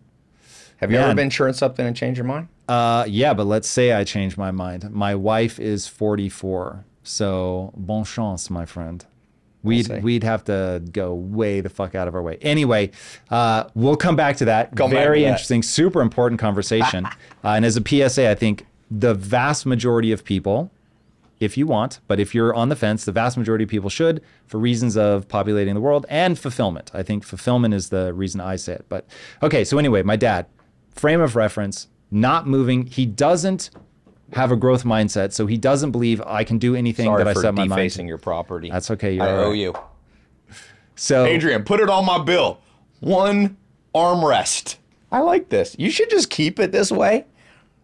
Have you ever been sure in something and changed your mind? Yeah, but let's say I changed my mind. My wife is 44. So, bon chance, my friend. We'd have to go way the fuck out of our way. Anyway, we'll come back to that. Very interesting, super important conversation. And as a PSA, I think the vast majority of people, if you want, but if you're on the fence, the vast majority of people should, for reasons of populating the world and fulfillment. I think fulfillment is the reason I say it. But okay, so anyway, my dad, frame of reference, not moving. He doesn't have a growth mindset, so he doesn't believe I can do anything that I set my mind to. Sorry for defacing your property. That's okay. I owe you. So, Adrian, put it on my bill. One armrest. I like this. You should just keep it this way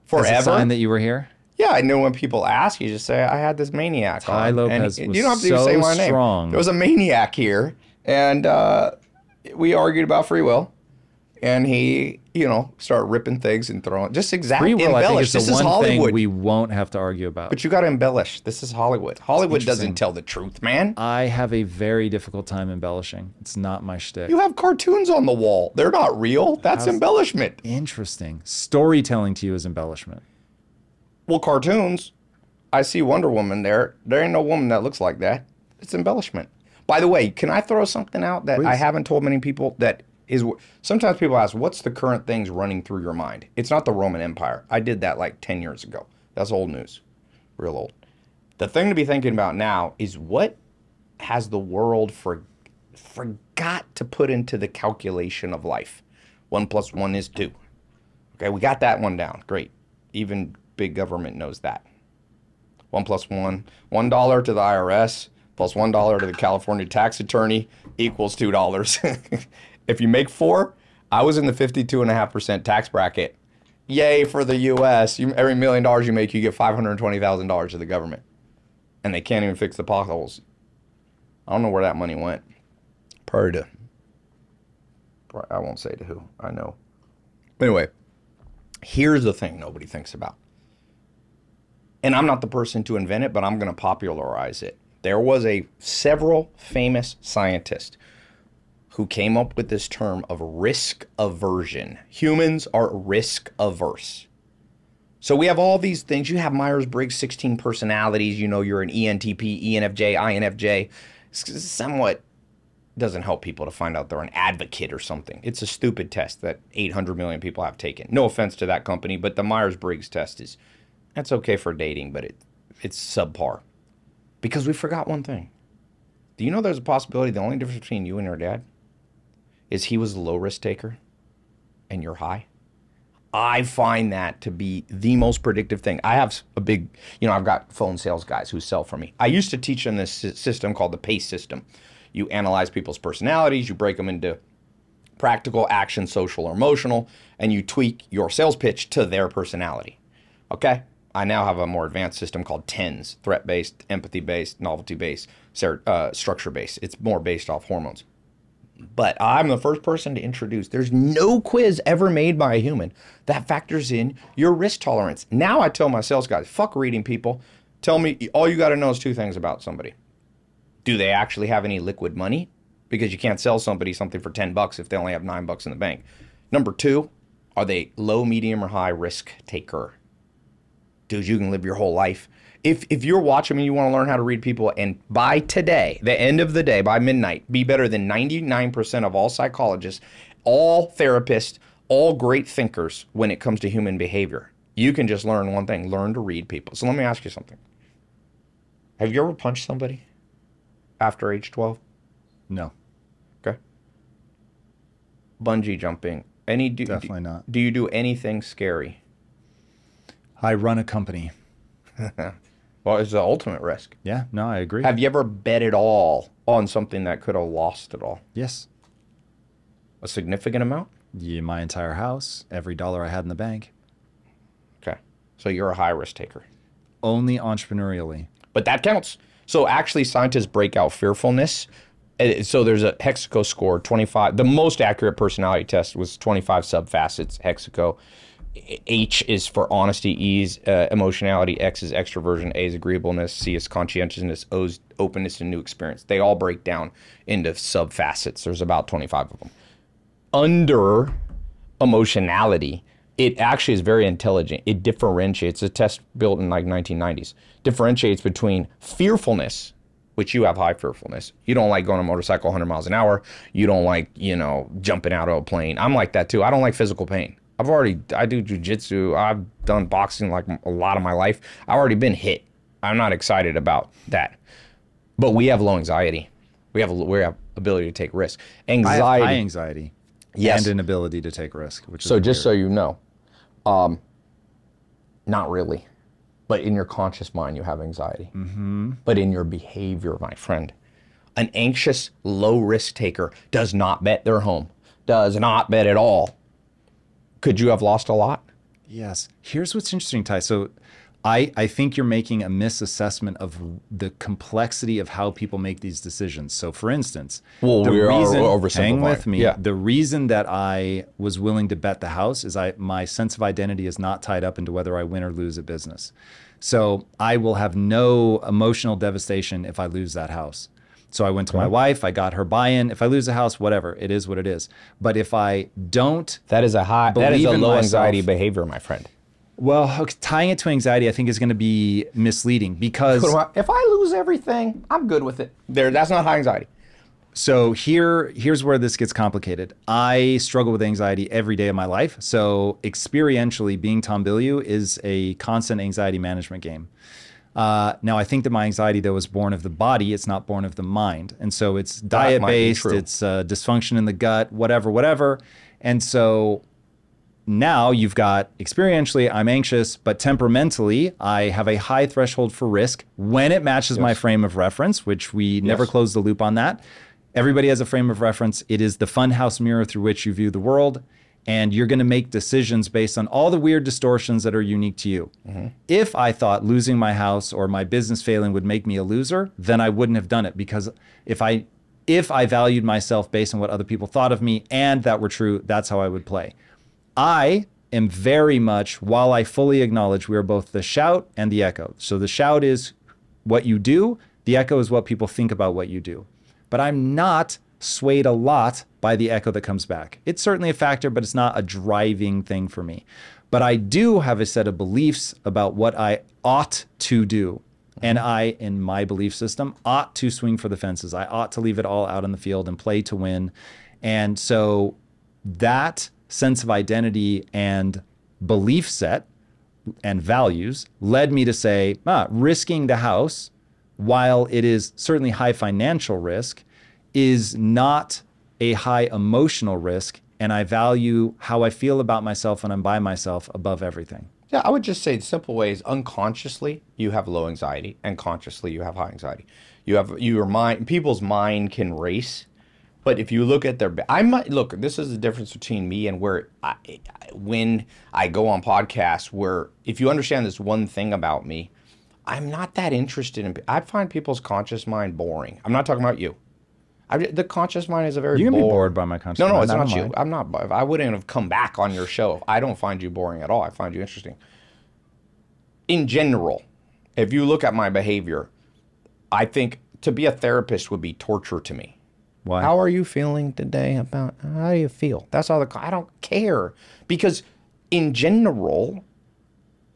forever. As a sign that you were here? Yeah, I know when people ask, you just say, I had this maniac on. Tai Lopez was so say my name. There was a maniac here, and we argued about free will. And he, start ripping things and throwing. Just exactly embellish. This is Hollywood. We won't have to argue about. But you got to embellish. This is Hollywood. Hollywood doesn't tell the truth, man. I have a very difficult time embellishing. It's not my shtick. You have cartoons on the wall. They're not real. That's embellishment. Interesting. Storytelling to you is embellishment. Well, cartoons. I see Wonder Woman there. There ain't no woman that looks like that. It's embellishment. By the way, can I throw something out that Please. I haven't told many people that... is sometimes people ask, what's the current things running through your mind? It's not the Roman Empire. I did that like 10 years ago. That's old news, real old. The thing to be thinking about now is what has the world forgot to put into the calculation of life. 1 + 1 is 2. Okay, we got that one down. Great. Even big government knows that. 1 + 1, $1 to the IRS plus $1 to the California tax attorney equals $2. If you make 4, I was in the 52.5% tax bracket. Yay for the U.S. Every $1 million you make, you get $520,000 to the government. And they can't even fix the potholes. I don't know where that money went. Probably I won't say to who. I know. Anyway, here's the thing nobody thinks about. And I'm not the person to invent it, but I'm going to popularize it. There was several famous scientists who came up with this term of risk aversion. Humans are risk averse. So we have all these things. You have Myers-Briggs, 16 personalities. You're an ENTP, ENFJ, INFJ. Somewhat doesn't help people to find out they're an advocate or something. It's a stupid test that 800 million people have taken. No offense to that company, but the Myers-Briggs test that's okay for dating, but it's subpar. Because we forgot one thing. Do you know there's a possibility the only difference between you and your dad is he was a low risk taker and you're high? I find that to be the most predictive thing. I have a big, I've got phone sales guys who sell for me. I used to teach them this system called the PACE system. You analyze people's personalities, you break them into practical, action, social, or emotional, and you tweak your sales pitch to their personality. Okay? I now have a more advanced system called TENS, threat-based, empathy-based, novelty-based, structure-based. It's more based off hormones. But I'm the first person to introduce, there's no quiz ever made by a human that factors in your risk tolerance. Now I tell my sales guys, fuck reading people. Tell me, all you got to know is 2 things about somebody. Do they actually have any liquid money? Because you can't sell somebody something for $10 if they only have $9 in the bank. Number 2, are they low, medium, or high risk taker? Dude, you can live your whole life. If you're watching me, you want to learn how to read people, and by today, the end of the day, by midnight, be better than 99% of all psychologists, all therapists, all great thinkers when it comes to human behavior. You can just learn one thing, learn to read people. So let me ask you something. Have you ever punched somebody after age 12? No. Okay. Bungee jumping. Definitely not. Do you do anything scary? I run a company. Well, it's the ultimate risk. Yeah, no, I agree. Have you ever bet at all on something that could have lost it all? Yes. A significant amount? Yeah, my entire house, every dollar I had in the bank. Okay. So you're a high risk taker. Only entrepreneurially. But that counts. So actually scientists break out fearfulness. So there's a Hexaco score, 25. The most accurate personality test was 25 subfacets, Hexaco. H is for honesty, E is emotionality, X is extroversion, A is agreeableness, C is conscientiousness, O is openness and new experience. They all break down into subfacets. There's about 25 of them. Under emotionality, it actually is very intelligent. It differentiates, a test built in like 1990s, differentiates between fearfulness, which you have high fearfulness. You don't like going on a motorcycle 100 miles an hour. You don't like, jumping out of a plane. I'm like that too. I don't like physical pain. I do jujitsu. I've done boxing like a lot of my life. I've already been hit. I'm not excited about that. But we have low anxiety. We have ability to take risk. Anxiety. I have high anxiety. Yes. And an ability to take risk. So you know, not really. But in your conscious mind, you have anxiety. Mm-hmm. But in your behavior, my friend, an anxious, low risk taker does not bet their home. Does not bet at all. Could you have lost a lot? Yes. Here's what's interesting, Tai. So I think you're making a misassessment of the complexity of how people make these decisions. So for instance, hang with me. Yeah. The reason that I was willing to bet the house is my sense of identity is not tied up into whether I win or lose a business. So I will have no emotional devastation if I lose that house. So I went to my wife, I got her buy-in. If I lose a house, whatever, it is what it is. But if I don't, that is a low anxiety behavior, my friend. Well, tying it to anxiety, I think, is going to be misleading because if I lose everything, I'm good with it. That's not high anxiety. So here's where this gets complicated. I struggle with anxiety every day of my life. So experientially, being Tom Bilyeu is a constant anxiety management game. Now, I think that my anxiety, though, is born of the body. It's not born of the mind. And so it's diet-based, it's dysfunction in the gut, whatever. And so now you've got experientially, I'm anxious, but temperamentally, I have a high threshold for risk when it matches my frame of reference, which we never close the loop on that. Everybody has a frame of reference. It is the funhouse mirror through which you view the world. And you're going to make decisions based on all the weird distortions that are unique to you. Mm-hmm. If I thought losing my house or my business failing would make me a loser, then I wouldn't have done it, because if I valued myself based on what other people thought of me and that were true, that's how I would play. I am very much, while I fully acknowledge we are both the shout and the echo. So the shout is what you do, the echo is what people think about what you do. But I'm not swayed a lot by the echo that comes back. It's certainly a factor, but it's not a driving thing for me. But I do have a set of beliefs about what I ought to do. And I, in my belief system, ought to swing for the fences. I ought to leave it all out on the field and play to win. And so that sense of identity and belief set and values led me to say, risking the house, while it is certainly high financial risk, is not a high emotional risk, and I value how I feel about myself when I'm by myself above everything. Yeah, I would just say the simple way is unconsciously you have low anxiety, and consciously you have high anxiety. You have your mind, people's mind can race, but if you look at their, this is the difference between me and when I go on podcasts, where if you understand this one thing about me, I'm not that interested in, I find people's conscious mind boring. I'm not talking about you. The conscious mind is a very bored. You can be bored by my conscious mind. No, it's not you. I'm not. I wouldn't have come back on your show if I don't find you boring at all. I find you interesting. In general, if you look at my behavior, I think to be a therapist would be torture to me. Why? How are you feeling today? How do you feel? That's all. I don't care, because in general,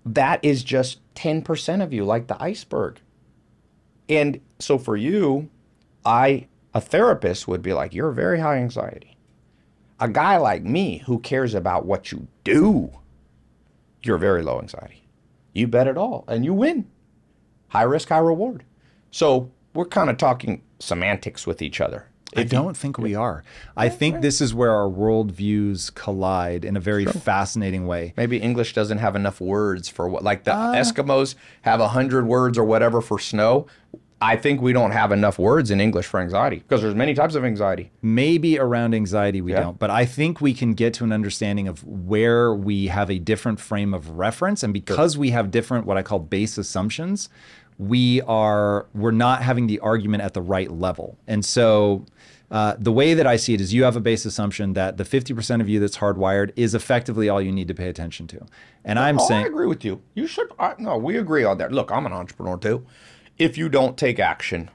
that is just 10% of you, like the iceberg. And so for you, a therapist would be like, you're very high anxiety. A guy like me who cares about what you do, you're very low anxiety. You bet it all and you win. High risk, high reward. So we're kind of talking semantics with each other. I don't think we are. I think this is where our worldviews collide in a very fascinating way. Maybe English doesn't have enough words for what, like the Eskimos have 100 words or whatever for snow. I think we don't have enough words in English for anxiety, because there's many types of anxiety. Maybe around anxiety we don't, but I think we can get to an understanding of where we have a different frame of reference, and because we have different, what I call base assumptions, we're not having the argument at the right level. And so the way that I see it is, you have a base assumption that the 50% of you that's hardwired is effectively all you need to pay attention to. And I'm saying— I agree with you. You should, we agree on that. Look, I'm an entrepreneur too. If you don't take action,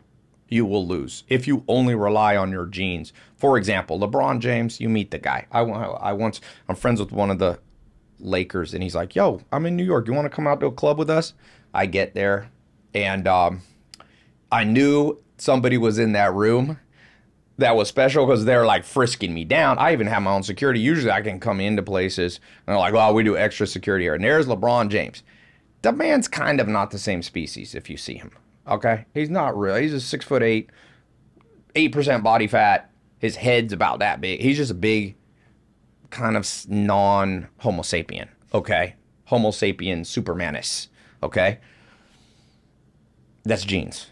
you will lose. If you only rely on your genes. For example, LeBron James, you meet the guy. I'm friends with one of the Lakers, and he's like, yo, I'm in New York. You want to come out to a club with us? I get there, and I knew somebody was in that room that was special, because they're like frisking me down. I even have my own security. Usually I can come into places, and they're like, oh, we do extra security here. And there's LeBron James. The man's kind of not the same species if you see him. Okay, he's not real. He's a 6'8", 8% body fat. His head's about that big. He's just a big, kind of non-Homo sapien. Okay, Homo sapien supermanus. Okay, that's genes.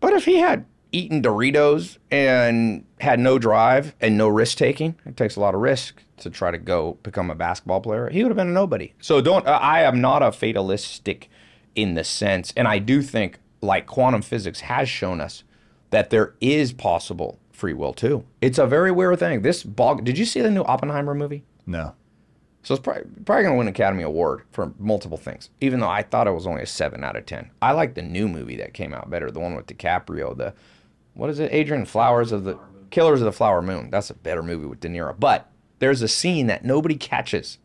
But if he had eaten Doritos and had no drive and no risk taking, it takes a lot of risk to try to go become a basketball player, he would have been a nobody. So I am not a fatalistic in the sense, and I do think, like quantum physics has shown us, that there is possible free will too. It's a very weird thing. Did you see the new Oppenheimer movie? No. So it's probably going to win an Academy Award for multiple things, even though I thought it was only a 7 out of 10. I like the new movie that came out better, the one with DiCaprio, Adrian Flowers of the Killers of the Flower Moon. That's a better movie with De Niro. But there's a scene that nobody catches.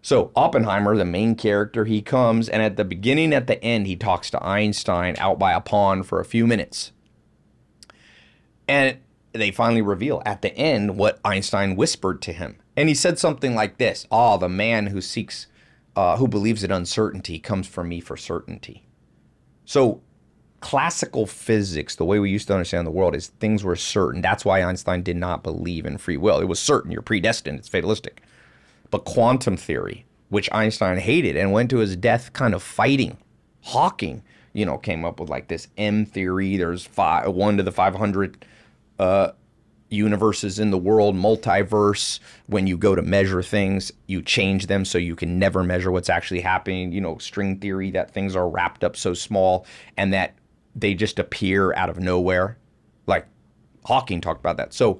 So Oppenheimer, the main character, he comes, and at the beginning, at the end, he talks to Einstein out by a pond for a few minutes. And they finally reveal at the end what Einstein whispered to him. And he said something like this: the man who who believes in uncertainty comes from me for certainty. So classical physics, the way we used to understand the world, is things were certain. That's why Einstein did not believe in free will. It was certain. You're predestined. It's fatalistic. But quantum theory, which Einstein hated and went to his death kind of fighting, Hawking, came up with like this M theory. There's 1 to the 500 universes in the world, multiverse. When you go to measure things, you change them so you can never measure what's actually happening. String theory, that things are wrapped up so small and that they just appear out of nowhere. Like Hawking talked about that. So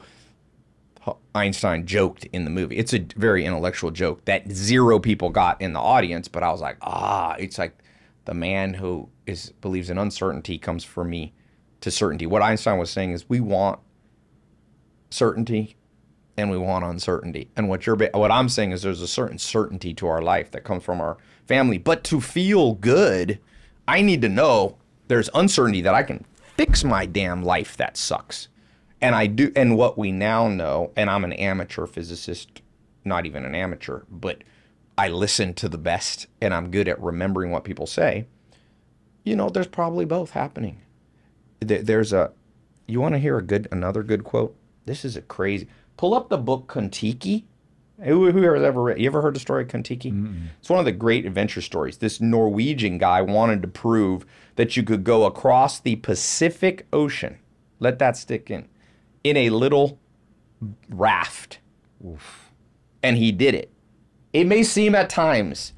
Einstein joked in the movie. It's a very intellectual joke that zero people got in the audience, but I was like, it's like the man who believes in uncertainty comes for me to certainty. What Einstein was saying is we want certainty and we want uncertainty. And what I'm saying is there's a certain certainty to our life that comes from our family. But to feel good, I need to know there's uncertainty that I can fix my damn life that sucks. And I do, and what we now know, and I'm an amateur physicist, not even an amateur, but I listen to the best and I'm good at remembering what people say. There's probably both happening. You want to hear another good quote? This is a crazy, pull up the book Kon-Tiki. Whoever's ever read, you ever heard the story of Kon-Tiki? Mm-hmm. It's one of the great adventure stories. This Norwegian guy wanted to prove that you could go across the Pacific Ocean, let that stick in a little raft. Oof. And he did it. It may seem at times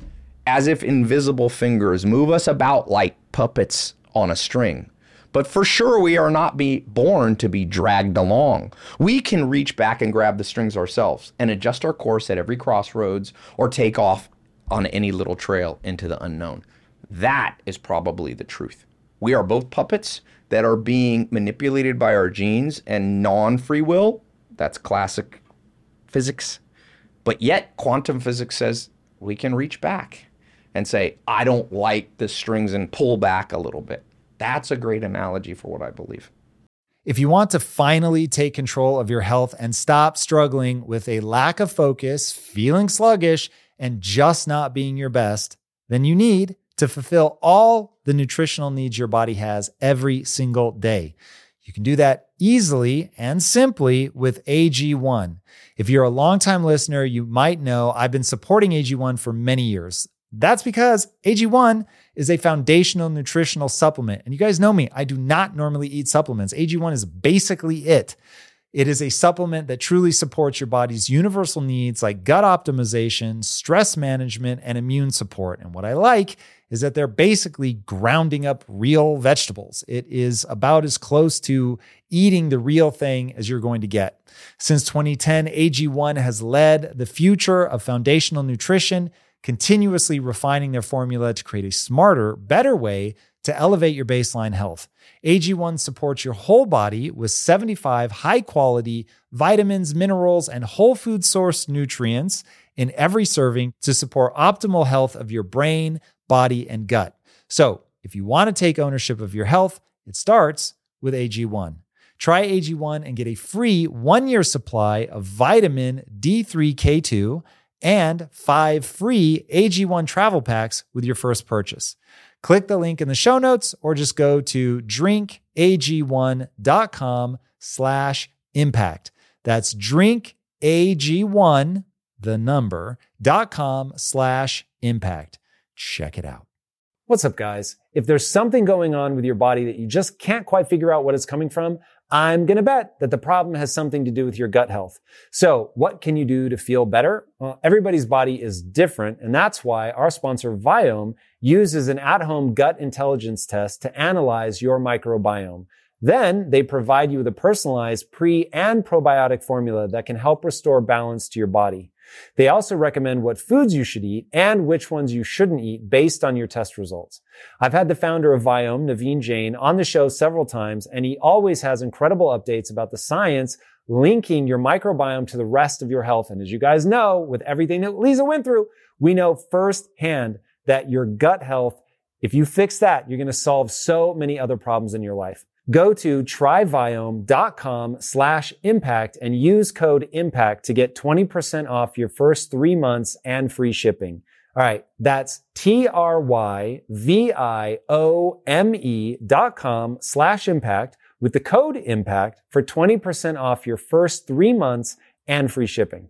as if invisible fingers move us about like puppets on a string, but for sure we are not born to be dragged along. We can reach back and grab the strings ourselves and adjust our course at every crossroads or take off on any little trail into the unknown. That is probably the truth. We are both puppets that are being manipulated by our genes and non-free will. That's classic physics. But yet quantum physics says we can reach back and say, I don't like the strings, and pull back a little bit. That's a great analogy for what I believe. If you want to finally take control of your health and stop struggling with a lack of focus, feeling sluggish, and just not being your best, then you need to fulfill all the nutritional needs your body has every single day. You can do that easily and simply with AG1. If you're a longtime listener, you might know I've been supporting AG1 for many years. That's because AG1 is a foundational nutritional supplement. And you guys know me, I do not normally eat supplements. AG1 is basically it. It is a supplement that truly supports your body's universal needs like gut optimization, stress management, and immune support. And what I like is that they're basically grounding up real vegetables. It is about as close to eating the real thing as you're going to get. Since 2010, AG1 has led the future of foundational nutrition, continuously refining their formula to create a smarter, better way to elevate your baseline health. AG1 supports your whole body with 75 high-quality vitamins, minerals, and whole food source nutrients in every serving to support optimal health of your brain, body, and gut. So if you want to take ownership of your health, it starts with AG1. Try AG1 and get a free 1-year supply of vitamin D3K2 and 5 free AG1 travel packs with your first purchase. Click the link in the show notes or just go to drinkag1.com/impact. That's drinkag1, .com/impact. Check it out. What's up, guys? If there's something going on with your body that you just can't quite figure out what it's coming from, I'm going to bet that the problem has something to do with your gut health. So what can you do to feel better? Well, everybody's body is different, and that's why our sponsor Viome uses an at-home gut intelligence test to analyze your microbiome. Then they provide you with a personalized pre- and probiotic formula that can help restore balance to your body. They also recommend what foods you should eat and which ones you shouldn't eat based on your test results. I've had the founder of Viome, Naveen Jain, on the show several times, and he always has incredible updates about the science linking your microbiome to the rest of your health. And as you guys know, with everything that Lisa went through, we know firsthand that your gut health, if you fix that, you're going to solve so many other problems in your life. Go to tryviome.com/impact and use code IMPACT to get 20% off your first 3 months and free shipping. All right, that's tryviome.com/impact with the code IMPACT for 20% off your first 3 months and free shipping.